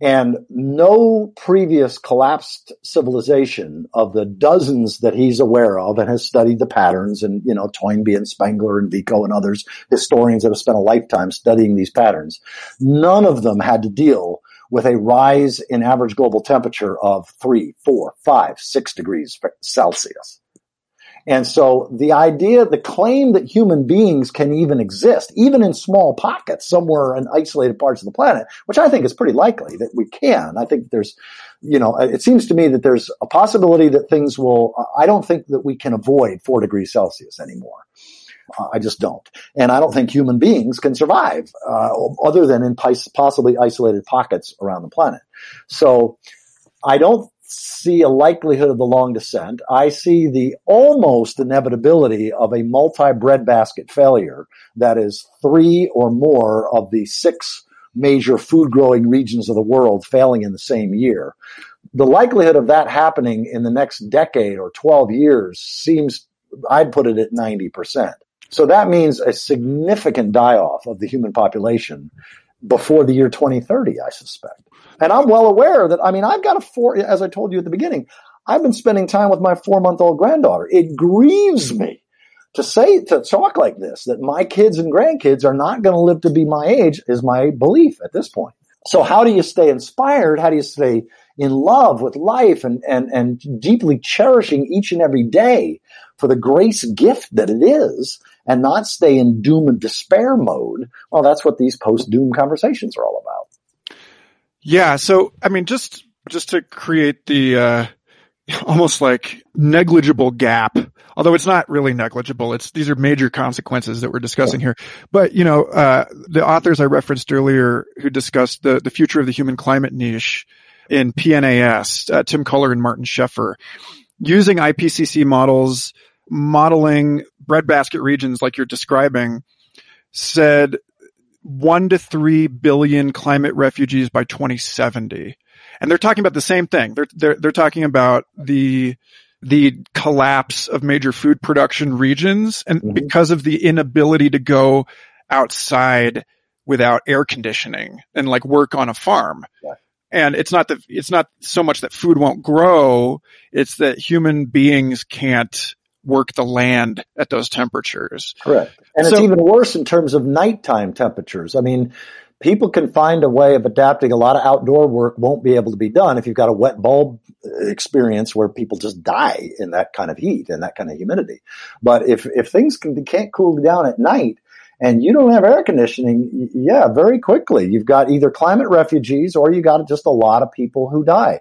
And no previous collapsed civilization of the dozens that he's aware of and has studied the patterns, and, you know, Toynbee and Spengler and Vico and others, historians that have spent a lifetime studying these patterns, none of them had to deal with a rise in average global temperature of 3, 4, 5, 6 degrees Celsius. And so the claim that human beings can even exist, even in small pockets somewhere in isolated parts of the planet, which I think is pretty likely that we can. I think there's, you know, it seems to me that there's a possibility that things will, I don't think that we can avoid 4 degrees Celsius anymore. I just don't. And I don't think human beings can survive, other than in possibly isolated pockets around the planet. So I don't see a likelihood of the long descent. I see the almost inevitability of a multi-breadbasket failure, that is 3 or more of the 6 major food-growing regions of the world failing in the same year. The likelihood of that happening in the next decade or 12 years seems, I'd put it at 90%. So that means a significant die-off of the human population before the year 2030, I suspect. And I'm well aware that, I mean, I've got as I told you at the beginning, I've been spending time with my 4-month-old granddaughter. It grieves me to talk like this, that my kids and grandkids are not going to live to be my age, is my belief at this point. So how do you stay inspired? How do you stay in love with life and deeply cherishing each and every day for the grace gift that it is, and not stay in doom and despair mode? Well, that's what these post-doom conversations are all about. Yeah, so I mean, just to create the almost like negligible gap, although it's not really negligible. These are major consequences that we're discussing here. But you know, the authors I referenced earlier who discussed the future of the human climate niche in PNAS, Tim Kohler and Martin Scheffer, using IPCC models, modeling breadbasket regions like you're describing, said 1 to 3 billion climate refugees by 2070. And they're talking about the same thing. They're talking about the collapse of major food production regions, and because of the inability to go outside without air conditioning and like work on a farm. Yeah. And it's not so much that food won't grow, it's that human beings can't work the land at those temperatures. Correct. And it's even worse in terms of nighttime temperatures. I mean, people can find a way of adapting. A lot of outdoor work won't be able to be done if you've got a wet bulb experience where people just die in that kind of heat and that kind of humidity. But if things can't cool down at night and you don't have air conditioning, yeah, very quickly you've got either climate refugees or you got just a lot of people who die.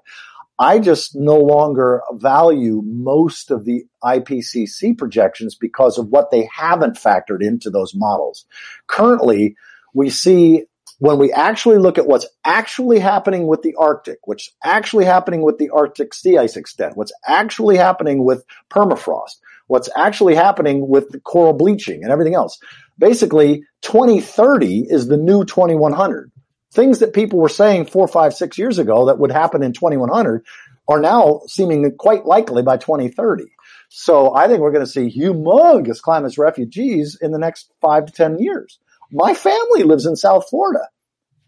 I just no longer value most of the IPCC projections because of what they haven't factored into those models. Currently, we see, when we actually look at what's actually happening with the Arctic, what's actually happening with the Arctic sea ice extent, what's actually happening with permafrost, what's actually happening with the coral bleaching and everything else. Basically, 2030 is the new 2100. Things that people were saying 4, 5, 6 years ago that would happen in 2100 are now seeming quite likely by 2030. So I think we're going to see humongous climate refugees in the next 5 to 10 years. My family lives in South Florida.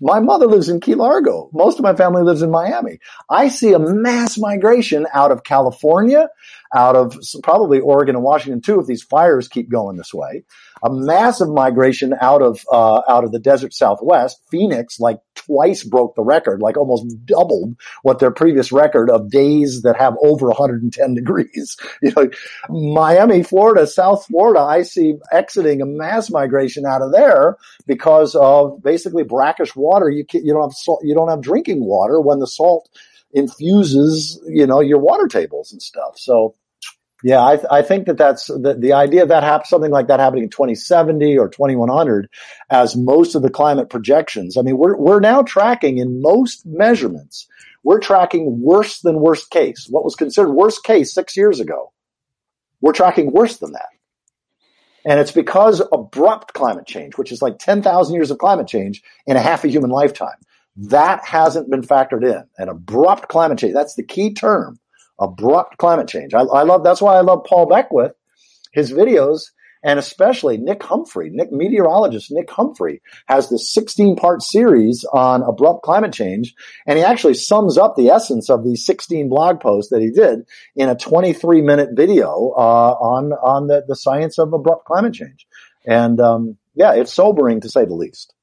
My mother lives in Key Largo. Most of my family lives in Miami. I see a mass migration out of California, out of probably Oregon and Washington too, if these fires keep going this way. A massive migration out of the desert Southwest. Phoenix, like twice broke the record, like almost doubled what their previous record of days that have over 110 degrees. You know, Miami, Florida, South Florida, I see exiting a mass migration out of there because of basically brackish water. You don't have drinking water when the salt infuses, you know, your water tables and stuff. So yeah, I think that's the idea of that something like that happening in 2070 or 2100 as most of the climate projections. I mean, we're now tracking in most measurements, we're tracking worse than worst case. What was considered worst case 6 years ago, we're tracking worse than that. And it's because abrupt climate change, which is like 10,000 years of climate change in a half a human lifetime, that hasn't been factored in. And abrupt climate change, that's the key term. Abrupt climate change. That's why I love Paul Beckwith, his videos, and especially Nick Humphrey. Meteorologist Nick Humphrey has this 16-part series on abrupt climate change, and he actually sums up the essence of these 16 blog posts that he did in a 23-minute video on the science of abrupt climate change. And yeah, it's sobering to say the least.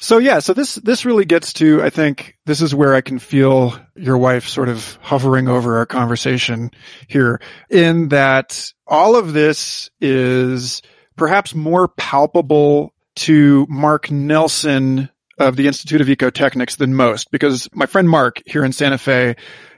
So yeah, so this really gets to, I think, this is where I can feel your wife sort of hovering over our conversation here, in that all of this is perhaps more palpable to Mark Nelson of the Institute of Ecotechnics than most, because my friend Mark here in Santa Fe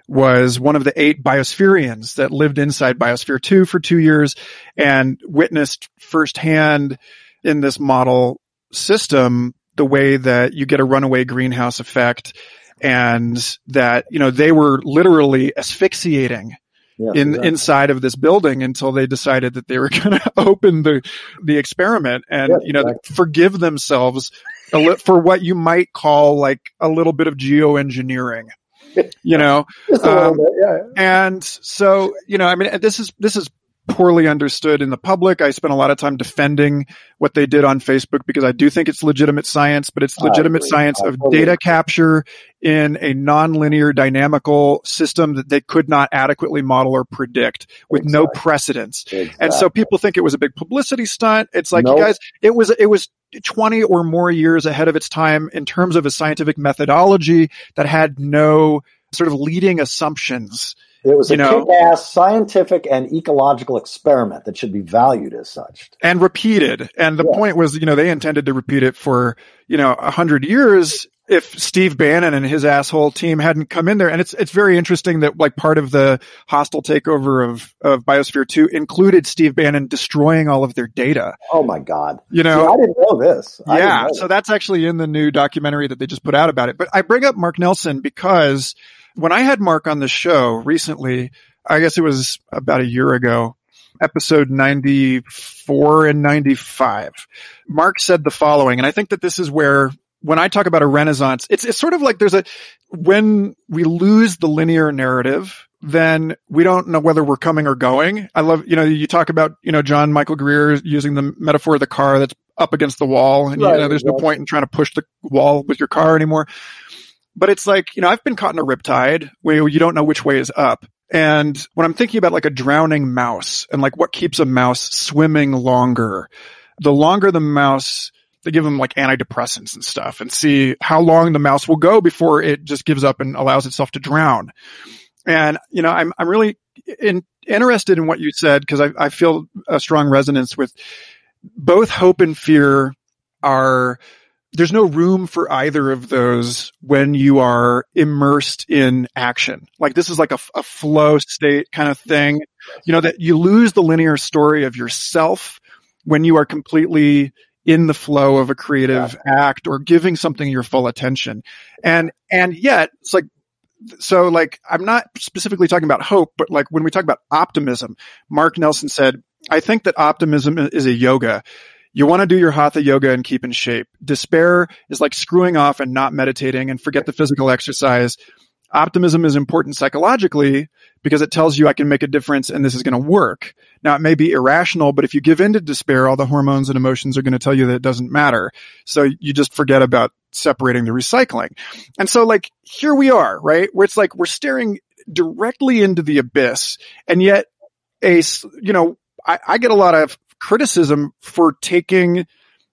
was one of the 8 biospherians that lived inside Biosphere 2 for 2 years and witnessed firsthand in this model system the way that you get a runaway greenhouse effect, and that, you know, they were literally asphyxiating inside of this building until they decided that they were going to open the experiment and, yes, you know, exactly, forgive themselves for what you might call like a little bit of geoengineering, you know? And so, you know, I mean, this is poorly understood in the public. I spent a lot of time defending what they did on Facebook because I do think it's legitimate science, but it's legitimate science of data capture in a nonlinear dynamical system that they could not adequately model or predict with no precedence. And so people think it was a big publicity stunt. It's like, you guys, it was 20 or more years ahead of its time in terms of a scientific methodology that had no sort of leading assumptions. It was a kick-ass scientific and ecological experiment that should be valued as such. And repeated. And the point was, you know, they intended to repeat it for, you know, 100 years if Steve Bannon and his asshole team hadn't come in there. And it's very interesting that, like, part of the hostile takeover of Biosphere 2 included Steve Bannon destroying all of their data. Oh my God. You know, see, I didn't know this. So that's actually in the new documentary that they just put out about it. But I bring up Mark Nelson because when I had Mark on the show recently, I guess it was about a year ago, episode 94 and 95, Mark said the following, and I think that this is where, when I talk about a renaissance, it's sort of like when we lose the linear narrative, then we don't know whether we're coming or going. I love, you know, you talk about, you know, John Michael Greer using the metaphor of the car that's up against the wall, and you know, there's no point in trying to push the wall with your car anymore. But it's like, you know, I've been caught in a riptide where you don't know which way is up. And when I'm thinking about like a drowning mouse and like what keeps a mouse swimming longer the mouse, they give them like antidepressants and stuff and see how long the mouse will go before it just gives up and allows itself to drown. And, you know, I'm really interested in what you said because I feel a strong resonance with both. Hope and fear are, there's no room for either of those when you are immersed in action. Like this is like a flow state kind of thing, you know, that you lose the linear story of yourself when you are completely in the flow of a creative act or giving something your full attention. And yet it's like, so like, I'm not specifically talking about hope, but like when we talk about optimism, Mark Nelson said, I think that optimism is a yoga. You want to do your hatha yoga and keep in shape. Despair is like screwing off and not meditating and forget the physical exercise. Optimism is important psychologically because it tells you I can make a difference and this is going to work. Now, it may be irrational, but if you give in to despair, all the hormones and emotions are going to tell you that it doesn't matter. So you just forget about separating the recycling. And so like here we are, right? Where it's like we're staring directly into the abyss. And yet, you know, I get a lot of criticism for taking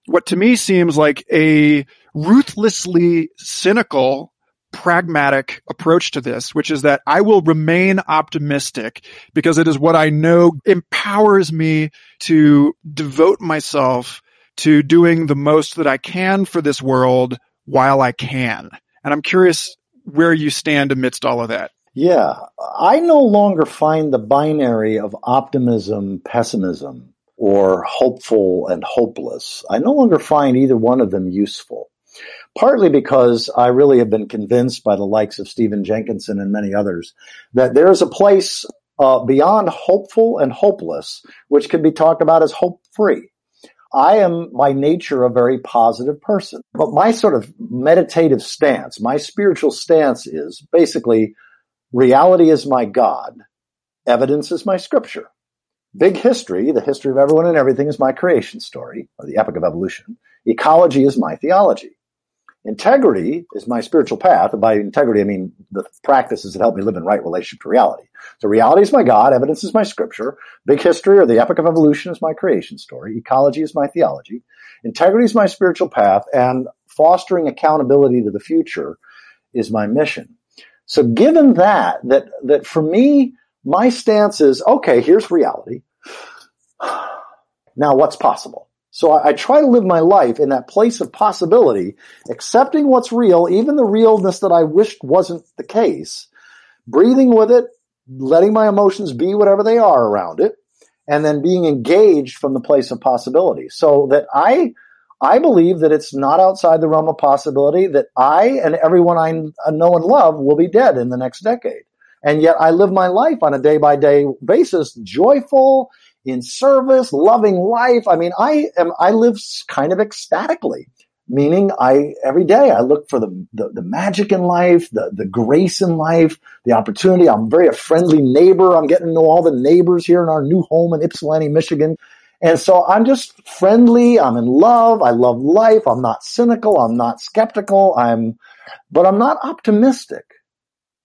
what to me seems like a ruthlessly cynical, pragmatic approach to this, which is that I will remain optimistic because it is what I know empowers me to devote myself to doing the most that I can for this world while I can. And I'm curious where you stand amidst all of that. Yeah, I no longer find the binary of optimism, pessimism, or hopeful and hopeless. I no longer find either one of them useful, partly because I really have been convinced by the likes of Stephen Jenkinson and many others that there is a place beyond hopeful and hopeless, which can be talked about as hope-free. I am by nature a very positive person, but my sort of meditative stance, my spiritual stance is basically reality is my God, evidence is my scripture. Big history, the history of everyone and everything, is my creation story, or the epic of evolution. Ecology is my theology. Integrity is my spiritual path. And by integrity, I mean the practices that help me live in right relationship to reality. So reality is my God. Evidence is my scripture. Big history, or the epic of evolution, is my creation story. Ecology is my theology. Integrity is my spiritual path. And fostering accountability to the future is my mission. So given that for me, my stance is, okay, here's reality. Now what's possible? So I try to live my life in that place of possibility, accepting what's real, even the realness that I wished wasn't the case, breathing with it, letting my emotions be whatever they are around it, and then being engaged from the place of possibility. So that I believe that it's not outside the realm of possibility that I and everyone I know and love will be dead in the next decade. And yet I live my life on a day-by-day basis, joyful, in service, loving life. I mean, I live kind of ecstatically, meaning every day I look for the magic in life, the grace in life, the opportunity. I'm a friendly neighbor. I'm getting to know all the neighbors here in our new home in Ypsilanti, Michigan. And so I'm just friendly. I'm in love. I love life. I'm not cynical. I'm not skeptical. But I'm not optimistic.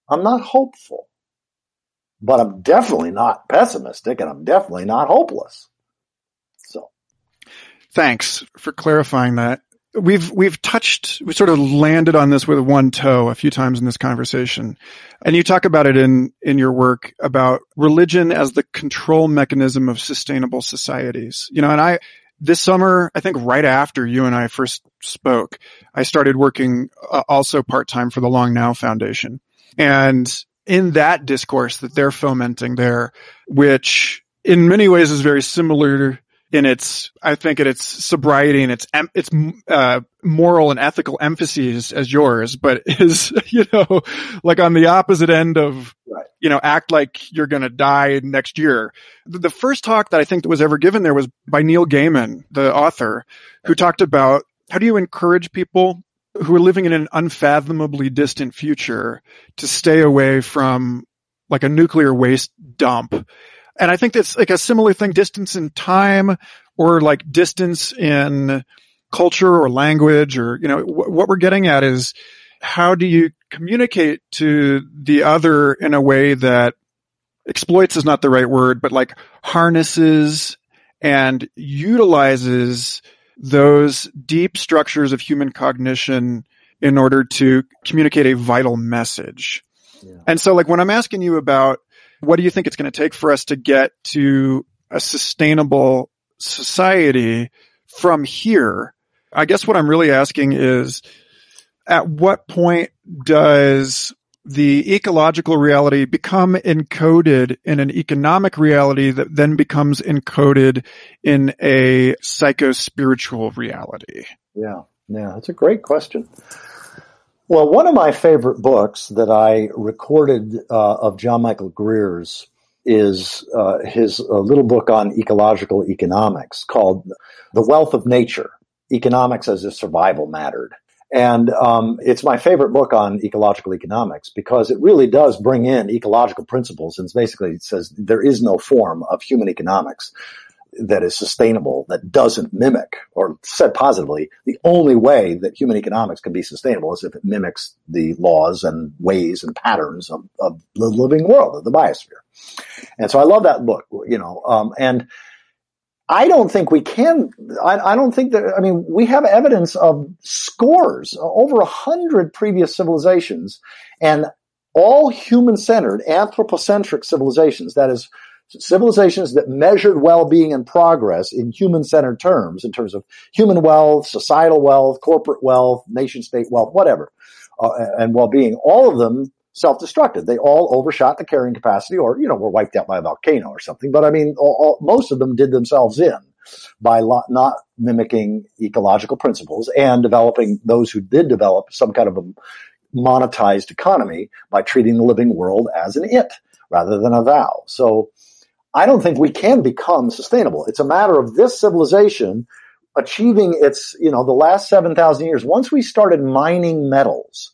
I'm not hopeful. But I'm definitely not pessimistic, and I'm definitely not hopeless. So, thanks for clarifying that. We sort of landed on this with one toe a few times in this conversation. And you talk about it in your work about religion as the control mechanism of sustainable societies. You know, and this summer, I think right after you and I first spoke, I started working also part-time for the Long Now Foundation. And in that discourse that they're fomenting there, which in many ways is very similar in its, I think, in its sobriety and its moral and ethical emphases as yours, but is, you know, like on the opposite end of, you know, act like you're going to die next year. The first talk that I think that was ever given there was by Neil Gaiman, the author, who talked about how do you encourage people who are living in an unfathomably distant future to stay away from like a nuclear waste dump. And I think that's like a similar thing, distance in time or like distance in culture or language, or, you know, what we're getting at is how do you communicate to the other in a way that exploits is not the right word, but like harnesses and utilizes those deep structures of human cognition in order to communicate a vital message. Yeah. And so like when I'm asking you about what do you think it's going to take for us to get to a sustainable society from here, I guess what I'm really asking is at what point does the ecological reality become encoded in an economic reality that then becomes encoded in a psycho-spiritual reality? Yeah, that's a great question. Well, one of my favorite books that I recorded of John Michael Greer's is his little book on ecological economics called The Wealth of Nature, Economics as If Survival Mattered. And it's my favorite book on ecological economics because it really does bring in ecological principles, and basically it says there is no form of human economics that is sustainable that doesn't mimic, or said positively, the only way that human economics can be sustainable is if it mimics the laws and ways and patterns of the living world, of the biosphere. And so I love that book, you know, and I don't think we can. I don't think that. I mean, we have evidence of scores, over 100 previous civilizations, and all human-centered, anthropocentric civilizations. That is, civilizations that measured well-being and progress in human-centered terms, in terms of human wealth, societal wealth, corporate wealth, nation-state wealth, whatever, and well-being. All of them self-destructed. They all overshot the carrying capacity, or, you know, were wiped out by a volcano or something. But I mean, most of them did themselves in by not mimicking ecological principles and developing, those who did develop, some kind of a monetized economy by treating the living world as an it rather than a thou. So I don't think we can become sustainable. It's a matter of this civilization achieving its, you know, the last 7,000 years. Once we started mining metals,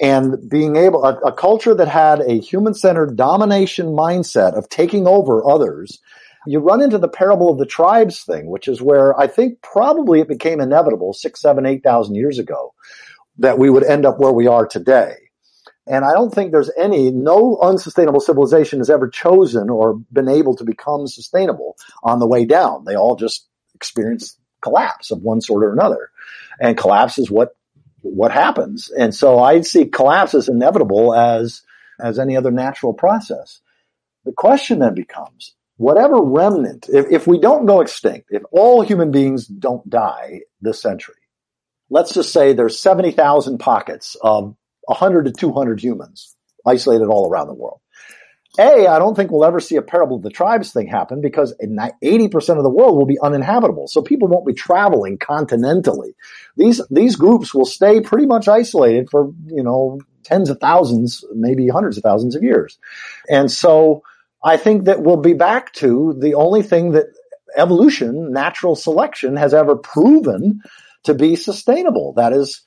and being able, a culture that had a human-centered domination mindset of taking over others, you run into the parable of the tribes thing, which is where I think probably it became inevitable 6, 7, 8,000 years ago that we would end up where we are today. And I don't think there's no unsustainable civilization has ever chosen or been able to become sustainable on the way down. They all just experience collapse of one sort or another. And collapse is what happens. And so I see collapse as inevitable as any other natural process. The question then becomes, whatever remnant, if we don't go extinct, if all human beings don't die this century, let's just say there's 70,000 pockets of 100 to 200 humans isolated all around the world. I don't think we'll ever see a parable of the tribes thing happen, because 80% of the world will be uninhabitable. So people won't be traveling continentally. These groups will stay pretty much isolated for, you know, tens of thousands, maybe hundreds of thousands of years. And so I think that we'll be back to the only thing that evolution, natural selection, has ever proven to be sustainable. That is,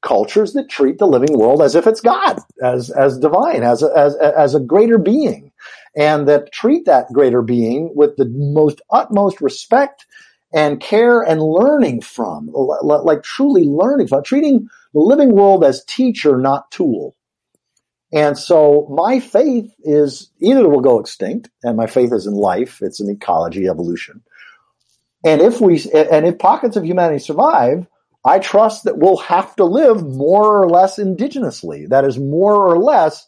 cultures that treat the living world as if it's God, as divine, as a greater being, and that treat that greater being with the utmost respect and care, and learning from, like truly learning from, treating the living world as teacher, not tool. And so my faith is either it will go extinct, and my faith is in life, it's in ecology, evolution. And if pockets of humanity survive, I trust that we'll have to live more or less indigenously. That is, more or less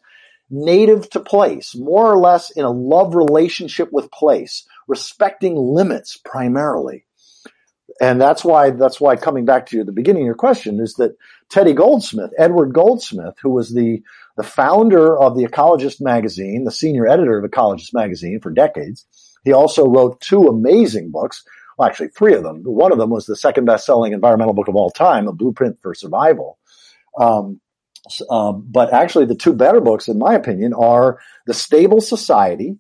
native to place, more or less in a love relationship with place, respecting limits primarily. And that's why coming back to the beginning of your question is that Teddy Goldsmith, Edward Goldsmith, who was the founder of the Ecologist magazine, the senior editor of Ecologist magazine for decades, he also wrote 2 amazing books. Well, actually 3 of them. One of them was the second best-selling environmental book of all time, A Blueprint for Survival. But actually the 2 better books, in my opinion, are The Stable Society,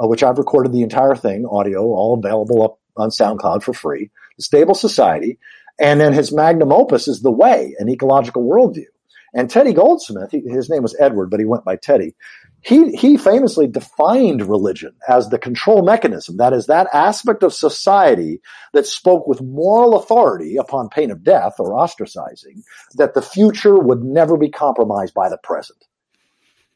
which I've recorded the entire thing, audio, all available up on SoundCloud for free, The Stable Society, and then his magnum opus is The Way, An Ecological Worldview. And Teddy Goldsmith, his name was Edward, but he went by Teddy, he famously defined religion as the control mechanism, that is, that aspect of society that spoke with moral authority upon pain of death or ostracizing, that the future would never be compromised by the present.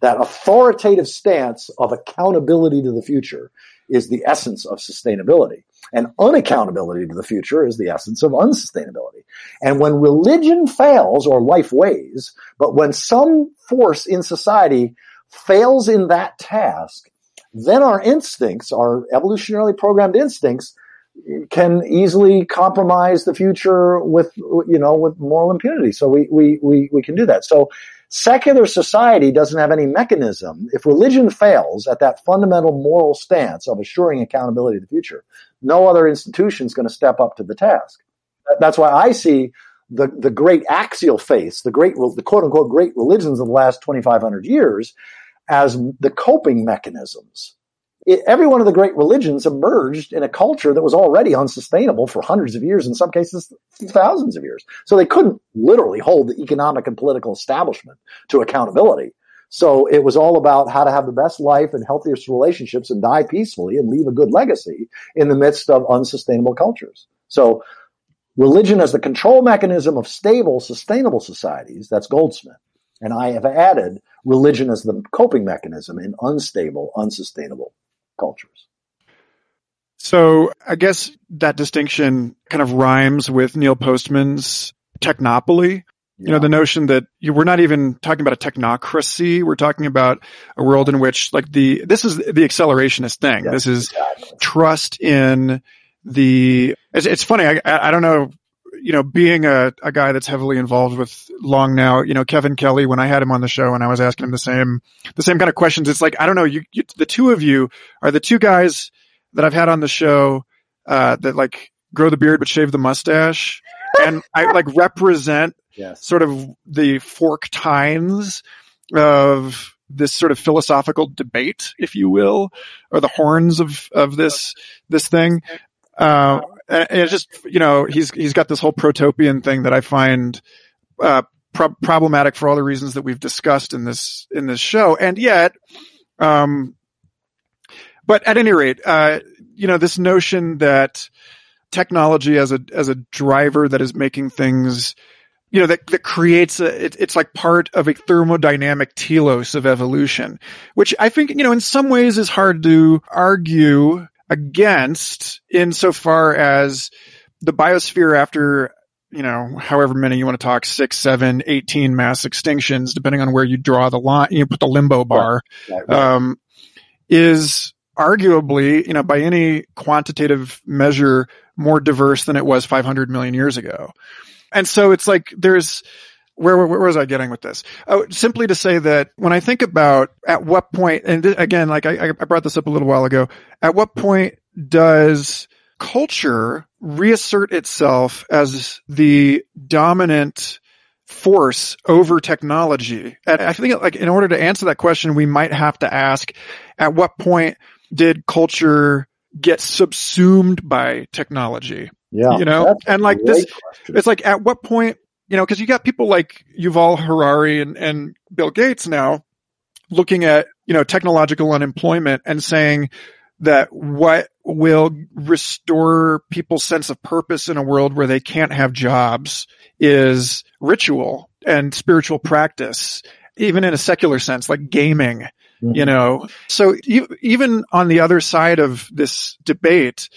That authoritative stance of accountability to the future is the essence of sustainability. And unaccountability to the future is the essence of unsustainability. And when religion fails, or life weighs, but when some force in society fails in that task, then our instincts, our evolutionarily programmed instincts, can easily compromise the future with moral impunity. So we can do that. So secular society doesn't have any mechanism. If religion fails at that fundamental moral stance of assuring accountability to the future, no other institution is going to step up to the task. That's why I see the great axial faiths, the quote-unquote great religions of the last 2,500 years as the coping mechanisms. Every one of the great religions emerged in a culture that was already unsustainable for hundreds of years, in some cases thousands of years. So they couldn't literally hold the economic and political establishment to accountability. So it was all about how to have the best life and healthiest relationships and die peacefully and leave a good legacy in the midst of unsustainable cultures. So religion as the control mechanism of stable, sustainable societies, that's Goldsmith. And I have added religion as the coping mechanism in unstable, unsustainable cultures. So I guess that distinction kind of rhymes with Neil Postman's technopoly. Yeah. You know, the notion that we're not even talking about a technocracy. We're talking about a world in which, like, this is the accelerationist thing. Yes, this is exactly. Trust in the, it's funny. I don't know, you know, being a guy that's heavily involved with Long now, you know, Kevin Kelly, when I had him on the show and I was asking him the same kind of questions, it's like, I don't know, you, the two of you are the two guys that I've had on the show, that like grow the beard, but shave the mustache. And I like represent, yes, sort of the forked tines of this sort of philosophical debate, if you will, or the horns of this thing. And it's just, you know, he's got this whole protopian thing that I find, problematic for all the reasons that we've discussed in this show. And yet, but at any rate, you know, this notion that technology as a driver that is making things, you know, that creates it's like part of a thermodynamic telos of evolution, which I think, you know, in some ways is hard to argue against insofar as the biosphere after, you know, however many you want to talk, 6, 7, 18 mass extinctions, depending on where you draw the line, you put the limbo bar, right. Is arguably, you know, by any quantitative measure, more diverse than it was 500 million years ago. And so it's like there's – where was I getting with this? Oh, simply to say that when I think about at what point – and again, like I brought this up a little while ago. At what point does culture reassert itself as the dominant force over technology? And I think, like, in order to answer that question, we might have to ask, at what point did culture get subsumed by technology? Yeah, you know, and like this, question. It's like at what point, you know, because you got people like Yuval Harari and Bill Gates now looking at, you know, technological unemployment and saying that what will restore people's sense of purpose in a world where they can't have jobs is ritual and spiritual practice, even in a secular sense, like gaming, mm-hmm. you know. So even on the other side of this debate,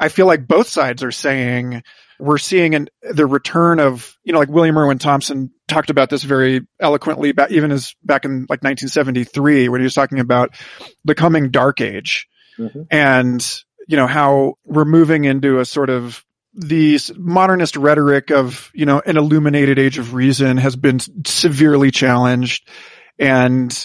I feel like both sides are saying we're seeing the return of, you know, like William Irwin Thompson talked about this very eloquently, back in like 1973, when he was talking about the coming dark age, mm-hmm. and, you know, how we're moving into a sort of the modernist rhetoric of, you know, an illuminated age of reason has been severely challenged. And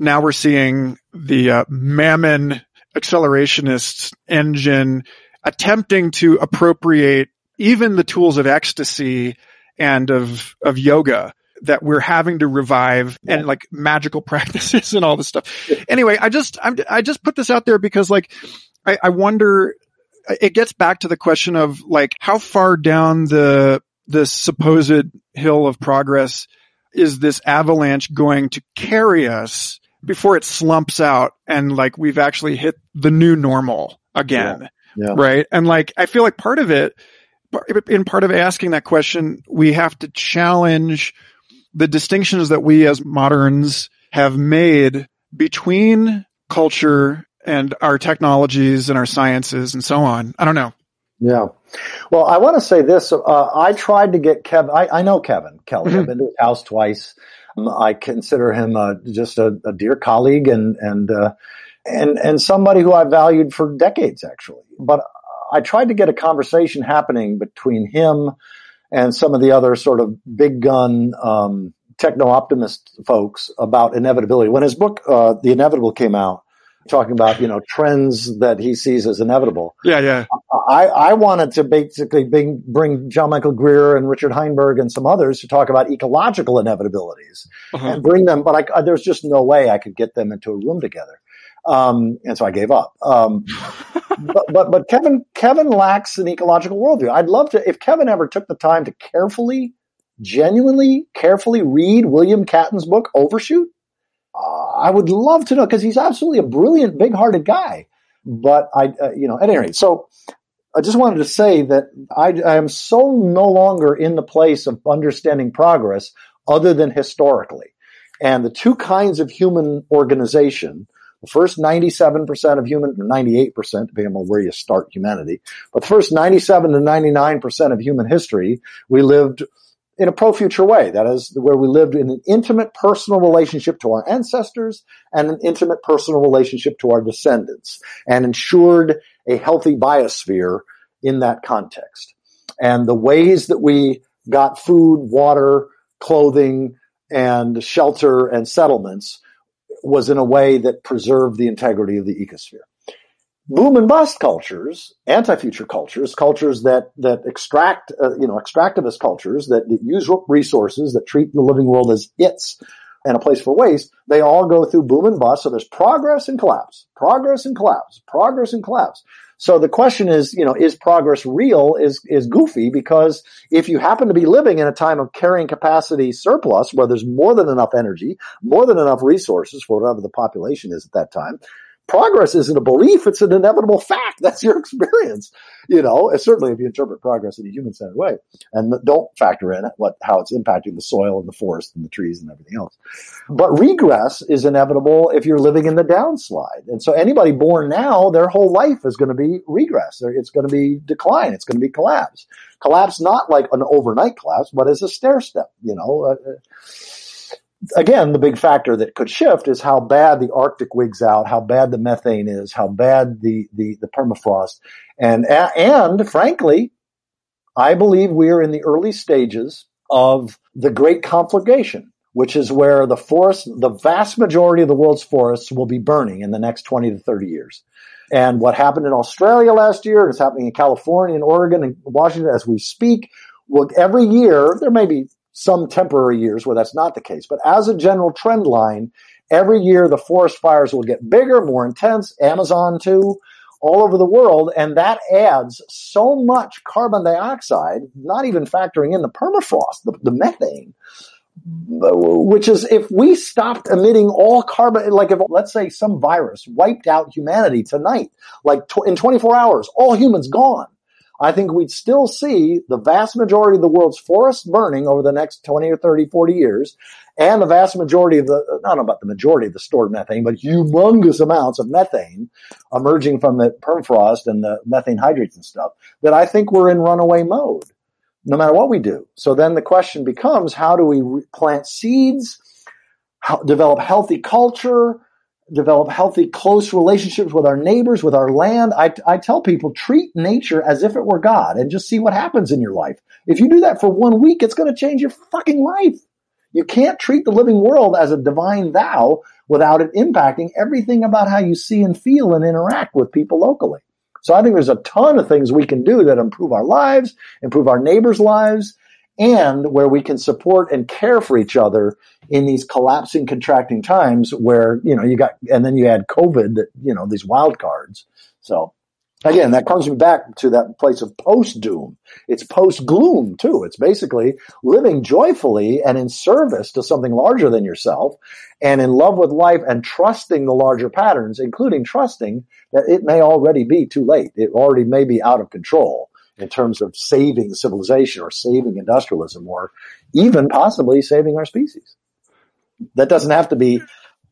now we're seeing the mammon accelerationist engine attempting to appropriate even the tools of ecstasy and of yoga that we're having to revive, yeah. and like magical practices and all this stuff. Anyway, I just put this out there because, like, I wonder, it gets back to the question of, like, how far down the supposed hill of progress is this avalanche going to carry us before it slumps out and, like, we've actually hit the new normal again. Yeah. Yeah. Right. And, like, I feel like part of asking that question, we have to challenge the distinctions that we as moderns have made between culture and our technologies and our sciences and so on. I don't know. Yeah. Well, I want to say this. I tried to get Kevin. I know Kevin Kelly. Mm-hmm. I've been to his house twice. I consider him just a dear colleague and somebody who I valued for decades, actually. But I tried to get a conversation happening between him and some of the other sort of big gun techno-optimist folks about inevitability. When his book, The Inevitable, came out, talking about, you know, trends that he sees as inevitable. Yeah, yeah. I wanted to basically bring John Michael Greer and Richard Heinberg and some others to talk about ecological inevitabilities, uh-huh. and bring them. But there's just no way I could get them into a room together. And so I gave up. But Kevin lacks an ecological worldview. I'd love to, if Kevin ever took the time to genuinely carefully read William Catton's book, Overshoot, I would love to know, because he's absolutely a brilliant, big-hearted guy. But at any rate, so I just wanted to say that I am so no longer in the place of understanding progress other than historically. And the two kinds of human organization The first 97% of human, or 98%, depending on where you start humanity, but the first 97 to 99% of human history, we lived in a pro-future way. That is, where we lived in an intimate personal relationship to our ancestors and an intimate personal relationship to our descendants, and ensured a healthy biosphere in that context. And the ways that we got food, water, clothing, and shelter and settlements was in a way that preserved the integrity of the ecosphere. Boom and bust cultures, anti-future cultures, cultures that extract, extractivist cultures that use resources, that treat the living world as its and a place for waste, they all go through boom and bust. So there's progress and collapse, progress and collapse, progress and collapse. So the question is, is progress real? Is goofy, because if you happen to be living in a time of carrying capacity surplus where there's more than enough energy, more than enough resources for whatever the population is at that time, progress isn't a belief, it's an inevitable fact. That's your experience, and certainly if you interpret progress in a human-centered way and don't factor in how it's impacting the soil and the forest and the trees and everything else. But regress is inevitable if you're living in the downslide. And so anybody born now, their whole life is going to be regress. It's going to be decline. It's going to be collapse. Collapse not like an overnight collapse, but as a stair step, Again, the big factor that could shift is how bad the Arctic wigs out, how bad the methane is, how bad the permafrost. And frankly, I believe we are in the early stages of the Great Conflagration, which is where the vast majority of the world's forests will be burning in the next 20 to 30 years. And what happened in Australia last year is happening in California and Oregon and Washington as we speak. Well, every year, there may be some temporary years where that's not the case, but as a general trend line, every year the forest fires will get bigger, more intense, Amazon too, all over the world, and that adds so much carbon dioxide, not even factoring in the permafrost, the methane, which is, if we stopped emitting all carbon, like if, let's say, some virus wiped out humanity tonight, like in 24 hours, all humans gone, I think we'd still see the vast majority of the world's forests burning over the next 20 or 30, 40 years, and the vast majority of the, not about the majority of the stored methane, but humongous amounts of methane emerging from the permafrost and the methane hydrates and stuff, that I think we're in runaway mode, no matter what we do. So then the question becomes, how do we plant seeds, develop healthy culture, develop healthy, close relationships with our neighbors, with our land. I tell people, treat nature as if it were God and just see what happens in your life. If you do that for 1 week, it's going to change your fucking life. You can't treat the living world as a divine thou without it impacting everything about how you see and feel and interact with people locally. So I think there's a ton of things we can do that improve our lives, improve our neighbors' lives, and where we can support and care for each other in these collapsing, contracting times where, you got, and then you add COVID, that, these wild cards. So again, that comes back to that place of post-doom. It's post-gloom too. It's basically living joyfully and in service to something larger than yourself and in love with life and trusting the larger patterns, including trusting that it may already be too late. It already may be out of control in terms of saving civilization or saving industrialism or even possibly saving our species. That doesn't have to be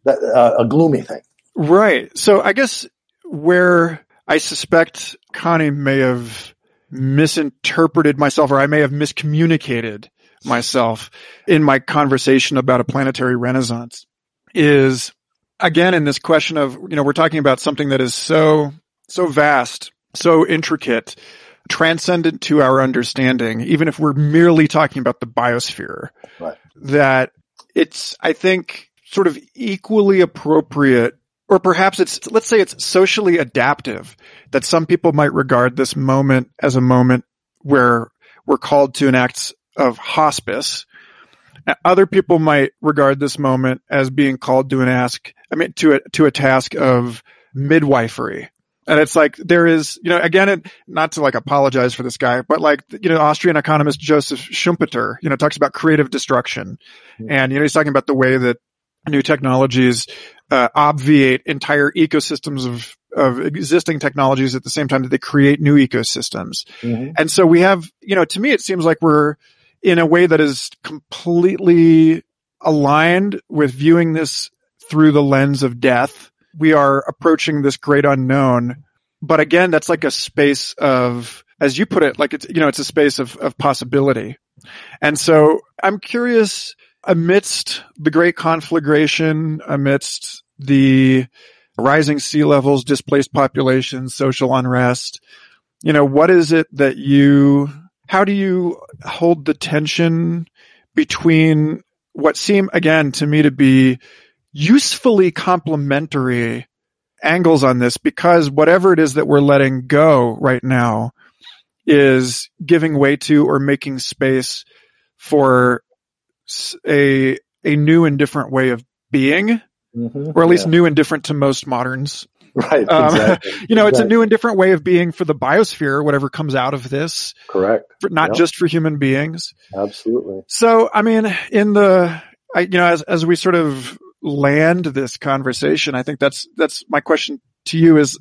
a gloomy thing. Right. So I guess where I suspect Connie may have misinterpreted myself, or I may have miscommunicated myself in my conversation about a planetary renaissance, is again in this question of, we're talking about something that is so vast, so intricate, transcendent to our understanding, even if we're merely talking about the biosphere, right, that it's, I think, sort of equally appropriate, or perhaps let's say it's socially adaptive, that some people might regard this moment as a moment where we're called to an act of hospice. Other people might regard this moment as being called to a task of midwifery. And it's like, there is, again, not to apologize for this guy, but Austrian economist Joseph Schumpeter, talks about creative destruction. Mm-hmm. And, he's talking about the way that new technologies, obviate entire ecosystems of existing technologies at the same time that they create new ecosystems. Mm-hmm. And so we have, to me, it seems like we're in a way that is completely aligned with viewing this through the lens of death. we are approaching this great unknown. But again, that's like a space of, as you put it, like it's, you know, it's a space of possibility. And so I'm curious, amidst the great conflagration, amidst the rising sea levels, displaced populations, social unrest, you know, what is it that you, how do you hold the tension between what seem, again, to me to be usefully complementary angles on this, because whatever it is that we're letting go right now is giving way to or making space for a new and different way of being, or at least new and different to most moderns. Right. Exactly. You know, it's a new and different way of being for the biosphere, whatever comes out of this. Correct. Not just for human beings. Absolutely. So, I mean, in the, you know, as we sort of land this conversation, I think that's my question to you is,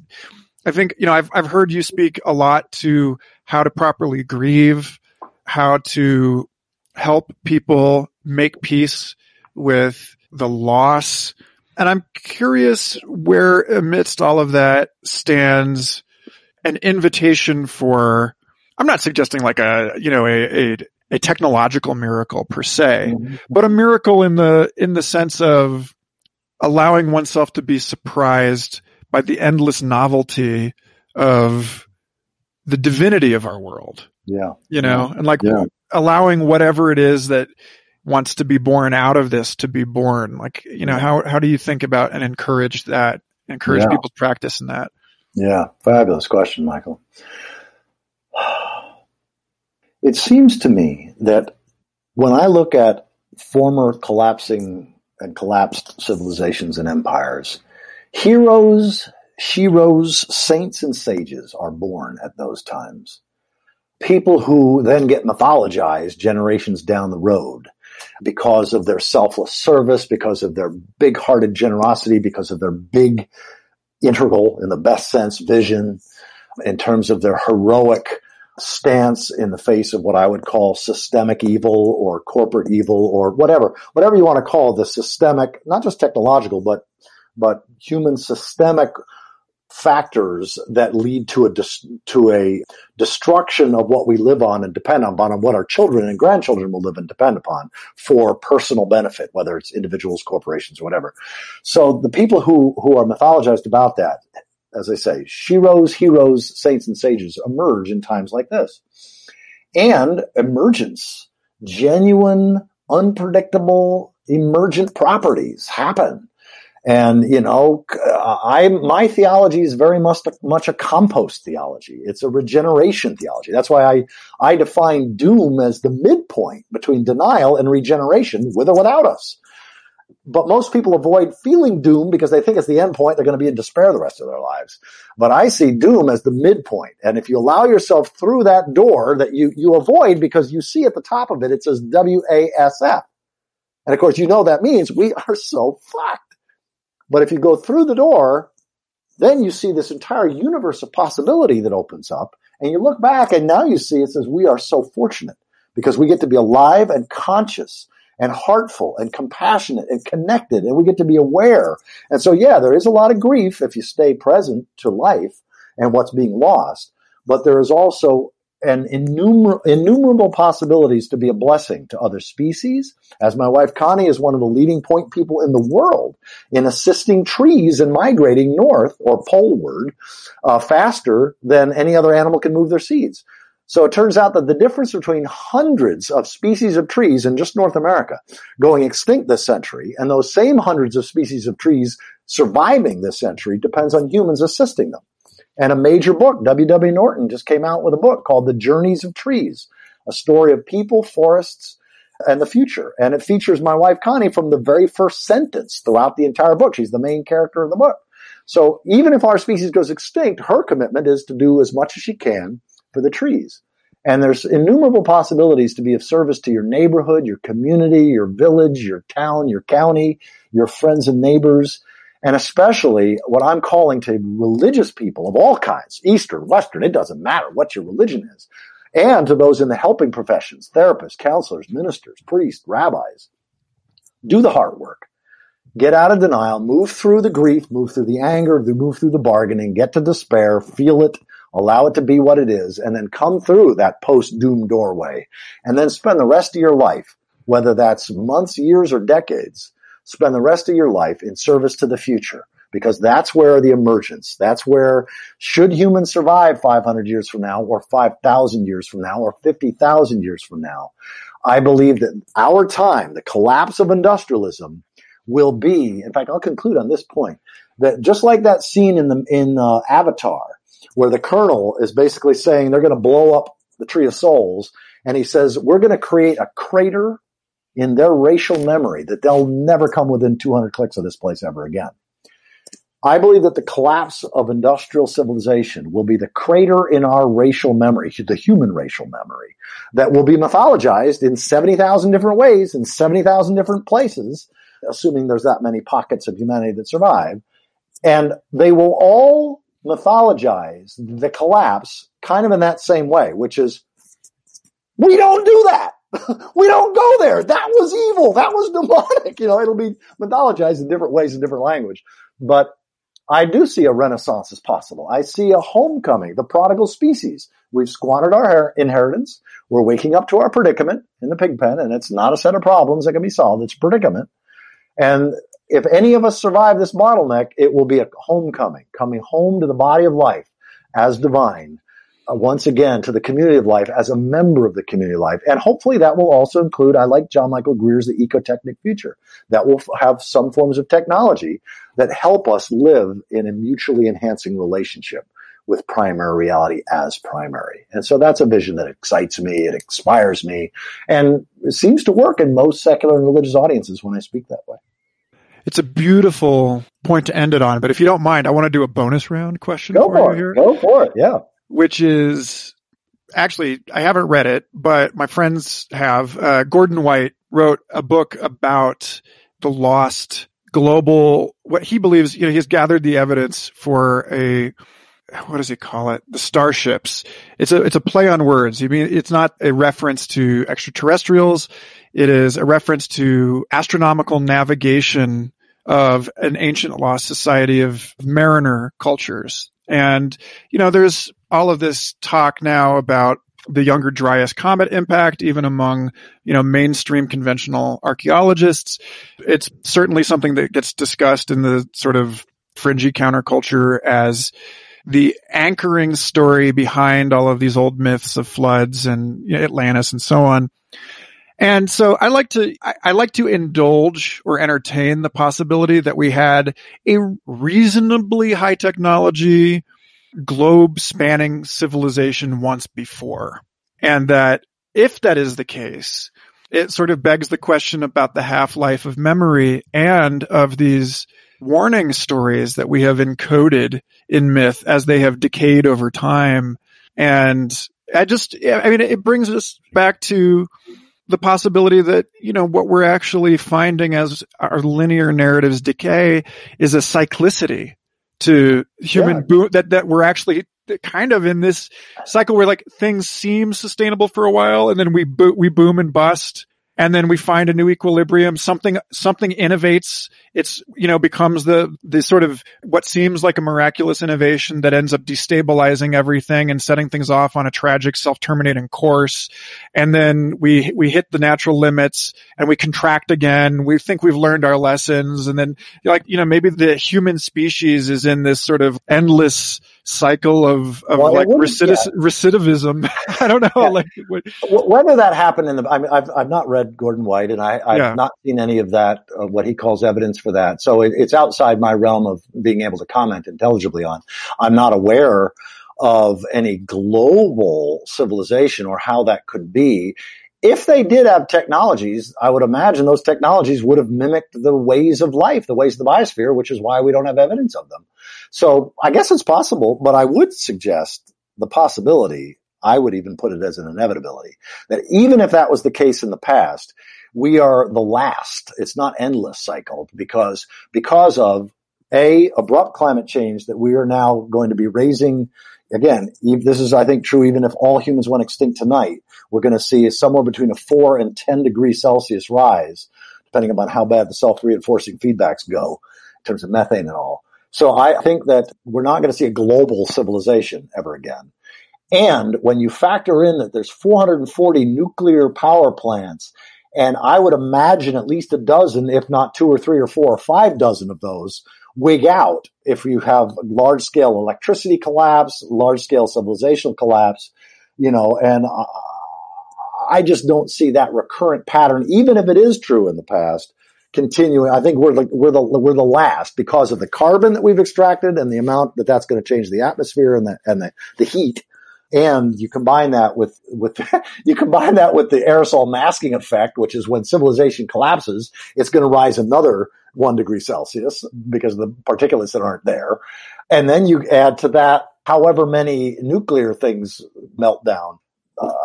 I think, you know, I've heard you speak a lot to how to properly grieve, how to help people make peace with the loss. And I'm curious where amidst all of that stands an invitation for, I'm not suggesting like a, you know, a technological miracle per se, but a miracle in the sense of allowing oneself to be surprised by the endless novelty of the divinity of our world. Yeah. You know, and like allowing whatever it is that wants to be born out of this to be born. Like, you know, how do you think about and encourage that, people to practice in that? Yeah. Fabulous question, Michael. It seems to me that when I look at former collapsing and collapsed civilizations and empires, heroes, sheroes, saints, and sages are born at those times. People who then get mythologized generations down the road because of their selfless service, because of their big-hearted generosity, because of their big, integral, in the best sense, vision, in terms of their heroic stance in the face of what I would call systemic evil or corporate evil or whatever you want to call the systemic, not just technological, but human systemic factors that lead to a destruction of what we live on and depend upon, and what our children and grandchildren will live and depend upon for personal benefit, whether it's individuals, corporations, or whatever. So the people who are mythologized about that, as I say, sheroes, heroes, saints, and sages emerge in times like this. And emergence, genuine, unpredictable, emergent properties happen. And, you know, my theology is very much a compost theology. It's a regeneration theology. That's why I define doom as the midpoint between denial and regeneration, with or without us. But most people avoid feeling doom because they think it's the end point. They're going to be in despair the rest of their lives. But I see doom as the midpoint. And if you allow yourself through that door that you avoid because you see at the top of it, it says WASF. And, of course, you know that means we are so fucked. But if you go through the door, then you see this entire universe of possibility that opens up, and you look back, and now you see it says we are so fortunate because we get to be alive and conscious and heartful and compassionate and connected, and we get to be aware. And so, yeah, there is a lot of grief if you stay present to life and what's being lost, but there is also an innumerable possibilities to be a blessing to other species, as my wife Connie is one of the leading point people in the world in assisting trees in migrating north or poleward faster than any other animal can move their seeds. So it turns out that the difference between hundreds of species of trees in just North America going extinct this century and those same hundreds of species of trees surviving this century depends on humans assisting them. And a major book, W.W. Norton, just came out with a book called The Journeys of Trees, a story of people, forests, and the future. And it features my wife, Connie, from the very first sentence throughout the entire book. She's the main character of the book. So even if our species goes extinct, her commitment is to do as much as she can for the trees. And there's innumerable possibilities to be of service to your neighborhood, your community, your village, your town, your county, your friends and neighbors. And especially what I'm calling to religious people of all kinds, Eastern, Western, it doesn't matter what your religion is, and to those in the helping professions, therapists, counselors, ministers, priests, rabbis, do the heart work. get out of denial, move through the grief, move through the anger, move through the bargaining, get to despair, feel it, allow it to be what it is, and then come through that post-doom doorway, and then spend the rest of your life, whether that's months, years, or decades, spend the rest of your life in service to the future, because that's where the emergence, that's where should humans survive 500 years from now or 5,000 years from now or 50,000 years from now. I believe that our time, the collapse of industrialism, will be, in fact, I'll conclude on this point, that just like that scene in Avatar, where the colonel is basically saying they're going to blow up the Tree of Souls, and he says, we're going to create a crater in their racial memory that they'll never come within 200 clicks of this place ever again. I believe that the collapse of industrial civilization will be the crater in our racial memory, the human racial memory, that will be mythologized in 70,000 different ways, in 70,000 different places, assuming there's that many pockets of humanity that survive. And they will all mythologize the collapse kind of in that same way, which is, we don't do that. We don't go there. That was evil. That was demonic. You know, it'll be mythologized in different ways, in different language. But I do see a renaissance as possible. I see a homecoming, the prodigal species. We've squandered our inheritance. We're waking up to our predicament in the pig pen, and it's not a set of problems that can be solved. It's a predicament. And if any of us survive this bottleneck, it will be a homecoming, coming home to the body of life as divine, once again to the community of life as a member of the community of life. And hopefully that will also include, I like John Michael Greer's The Ecotechnic Future, that will have some forms of technology that help us live in a mutually enhancing relationship with primary reality as primary. And so that's a vision that excites me, it inspires me, and it seems to work in most secular and religious audiences when I speak that way. It's a beautiful point to end it on, but if you don't mind, I want to do a bonus round question for you here. Go for it, yeah. Which is, actually, I haven't read it, but my friends have. Gordon White wrote a book about the lost global, what he believes, you know, he's gathered the evidence for a, what does he call it? The starships. It's a play on words. I mean, it's not a reference to extraterrestrials. It is a reference to astronomical navigation of an ancient lost society of mariner cultures. And, you know, there's all of this talk now about the Younger Dryas comet impact, even among, you know, mainstream conventional archaeologists. It's certainly something that gets discussed in the sort of fringy counterculture as the anchoring story behind all of these old myths of floods and, you know, Atlantis and so on. And so I like to indulge or entertain the possibility that we had a reasonably high technology, globe spanning civilization once before. And that if that is the case, it sort of begs the question about the half-life of memory and of these warning stories that we have encoded in myth as they have decayed over time. And it brings us back to the possibility that, you know, what we're actually finding as our linear narratives decay is a cyclicity to human boom, that we're actually kind of in this cycle where, like, things seem sustainable for a while and then we boom and bust, and then we find a new equilibrium. Something innovates. It's, you know, becomes the sort of what seems like a miraculous innovation that ends up destabilizing everything and setting things off on a tragic, self-terminating course. And then we hit the natural limits and we contract again. We think we've learned our lessons. And then, like, you know, maybe the human species is in this sort of endless cycle of recidivism. I don't know. Yeah. Whether that happened I've not read Gordon White, and I've not seen any of that, what he calls evidence for that. So it's outside my realm of being able to comment intelligibly on. I'm not aware of any global civilization or how that could be. If they did have technologies, I would imagine those technologies would have mimicked the ways of life, the ways of the biosphere, which is why we don't have evidence of them. So I guess it's possible, but I would suggest the possibility, I would even put it as an inevitability, that even if that was the case in the past, we are the last. It's not endless cycle because of, A, abrupt climate change that we are now going to be raising. Again, this is, I think, true even if all humans went extinct tonight. We're going to see somewhere between a 4 and 10 degree Celsius rise depending upon how bad the self-reinforcing feedbacks go in terms of methane and all. So I think that we're not going to see a global civilization ever again. And when you factor in that there's 440 nuclear power plants, and I would imagine at least a dozen, if not 2 or 3 or 4 or 5 dozen of those wig out if you have large-scale electricity collapse, large-scale civilizational collapse, you know, and I just don't see that recurrent pattern, even if it is true in the past, continuing. I think we're the last because of the carbon that we've extracted and the amount that that's going to change the atmosphere and the heat. And you combine that with the aerosol masking effect, which is when civilization collapses, it's going to rise another 1 degree Celsius because of the particulates that aren't there. And then you add to that however many nuclear things melt down.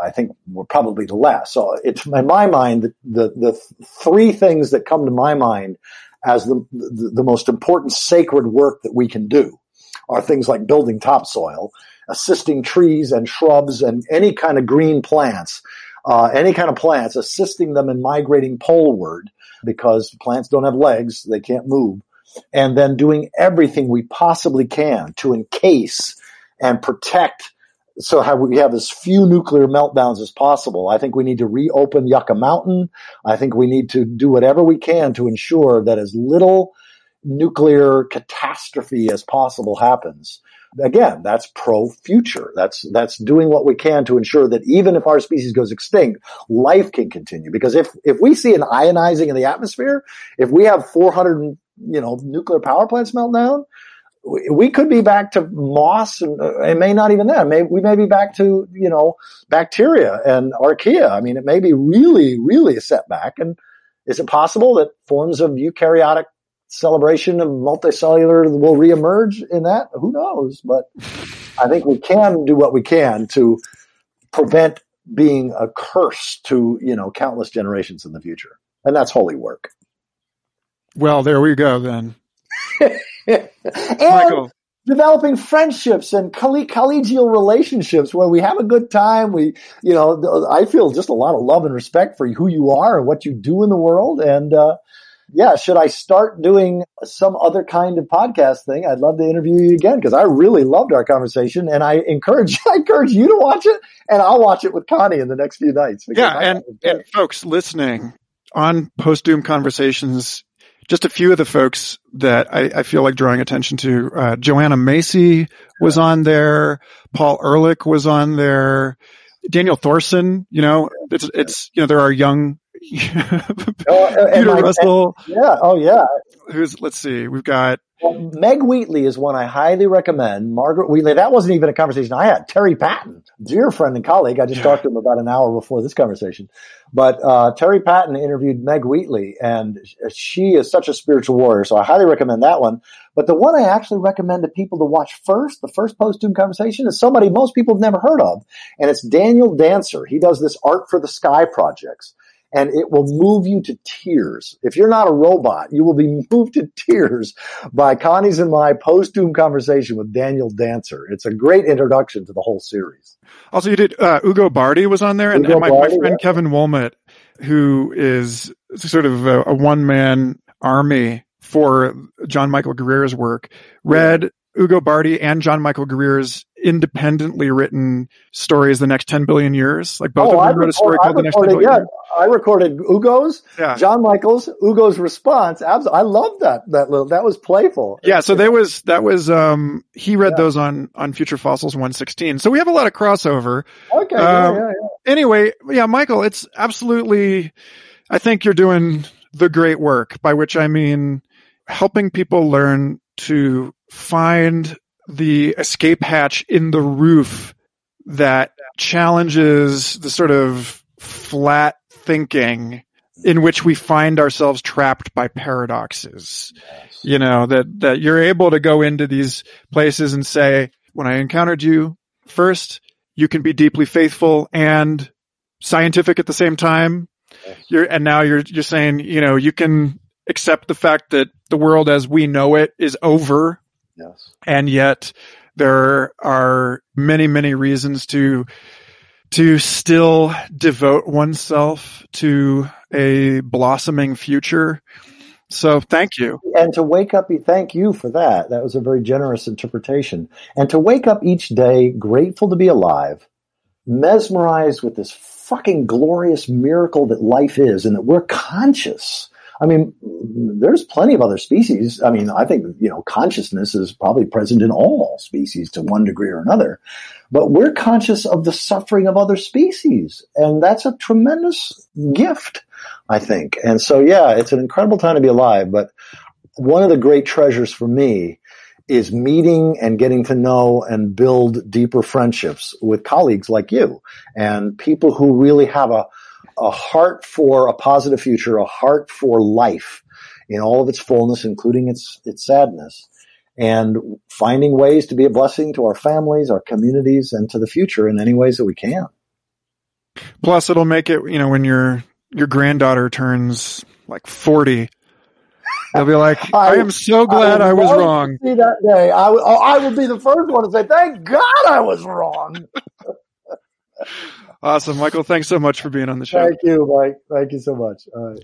I think we're probably the last. So it's, in my mind, the three things that come to my mind as the most important sacred work that we can do are things like building topsoil, assisting trees and shrubs and any kind of green plants, assisting them in migrating poleward because plants don't have legs, they can't move, and then doing everything we possibly can to encase and protect so how we have as few nuclear meltdowns as possible. I think we need to reopen Yucca Mountain. I think we need to do whatever we can to ensure that as little nuclear catastrophe as possible happens. Again, that's pro-future. That's doing what we can to ensure that even if our species goes extinct, life can continue. Because if we see an ionizing in the atmosphere, if we have 400, nuclear power plants melt down, we could be back to moss, and it may not even that. We may be back to, bacteria and archaea. I mean, it may be really, really a setback. And is it possible that forms of eukaryotic celebration of multicellular will reemerge in that? Who knows? But I think we can do what we can to prevent being a curse to, countless generations in the future. And that's holy work. Well, there we go then. And Michael, developing friendships and collegial relationships where we have a good time. We, I feel just a lot of love and respect for who you are and what you do in the world. And, should I start doing some other kind of podcast thing? I'd love to interview you again because I really loved our conversation, and I encourage you to watch it, and I'll watch it with Connie in the next few nights. Yeah, and folks listening on Post Doom Conversations, just a few of the folks that I feel like drawing attention to. Joanna Macy was on there. Paul Ehrlich was on there. Daniel Thorson, there are young Peter Russell. We've got Meg Wheatley is one I highly recommend. Margaret Wheatley, that wasn't even a conversation I had. Terry Patton, dear friend and colleague. I just talked to him about an hour before this conversation. But Terry Patton interviewed Meg Wheatley, and she is such a spiritual warrior, so I highly recommend that one. But the one I actually recommend to people to watch first, the first post-doom conversation, is somebody most people have never heard of, and it's Daniel Dancer. He does this Art for the Sky projects. And it will move you to tears. If you're not a robot, you will be moved to tears by Connie's and my post-doom conversation with Daniel Dancer. It's a great introduction to the whole series. Also, you did Ugo Bardi was on there, and my friend Kevin Wilmot, who is sort of a one-man army for John Michael Greer's work, read Ugo Bardi and John Michael Greer's independently written stories, The Next 10 Billion Years. Like both of them wrote a story called The Next 10 Billion Years. I recorded Ugo's, John Michael's, Ugo's response. I love that little, that was playful. Yeah. So he read those on Future Fossils 116. So we have a lot of crossover. Okay. Anyway. Yeah. Michael, it's absolutely, I think you're doing the great work, by which I mean helping people learn to find the escape hatch in the roof that challenges the sort of flat thinking in which we find ourselves trapped by paradoxes. Yes. That you're able to go into these places and say, when I encountered you first, you can be deeply faithful and scientific at the same time. Yes. Now you're saying, you can accept the fact that the world as we know it is over. Yes. And yet there are many, many reasons to to still devote oneself to a blossoming future. So thank you. And to wake up, thank you for that. That was a very generous interpretation. And to wake up each day grateful to be alive, mesmerized with this fucking glorious miracle that life is and that we're conscious. I mean, there's plenty of other species. I mean, I think, consciousness is probably present in all species to one degree or another, but we're conscious of the suffering of other species. And that's a tremendous gift, I think. And so, yeah, it's an incredible time to be alive. But one of the great treasures for me is meeting and getting to know and build deeper friendships with colleagues like you and people who really have a heart for a positive future, a heart for life in all of its fullness, including its sadness, and finding ways to be a blessing to our families, our communities, and to the future in any ways that we can. Plus, it'll make it, when your granddaughter turns like 40, they'll be like, I am so glad I was wrong. See that day. I will be the first one to say, thank God I was wrong. Awesome. Michael, thanks so much for being on the show. Thank you, Mike. Thank you so much. All right.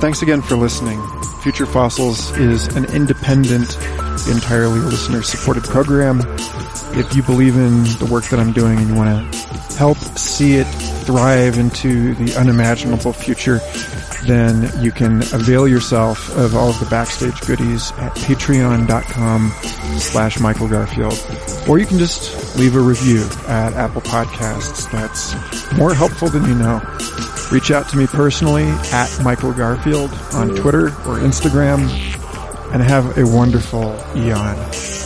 Thanks again for listening. Future Fossils is an independent, entirely listener-supported program. If you believe in the work that I'm doing and you want to help see it thrive into the unimaginable future, then you can avail yourself of all of the backstage goodies at patreon.com/Michael Garfield. Or you can just leave a review at Apple Podcasts. That's more helpful than you know. Reach out to me personally at Michael Garfield on Twitter or Instagram, and have a wonderful eon.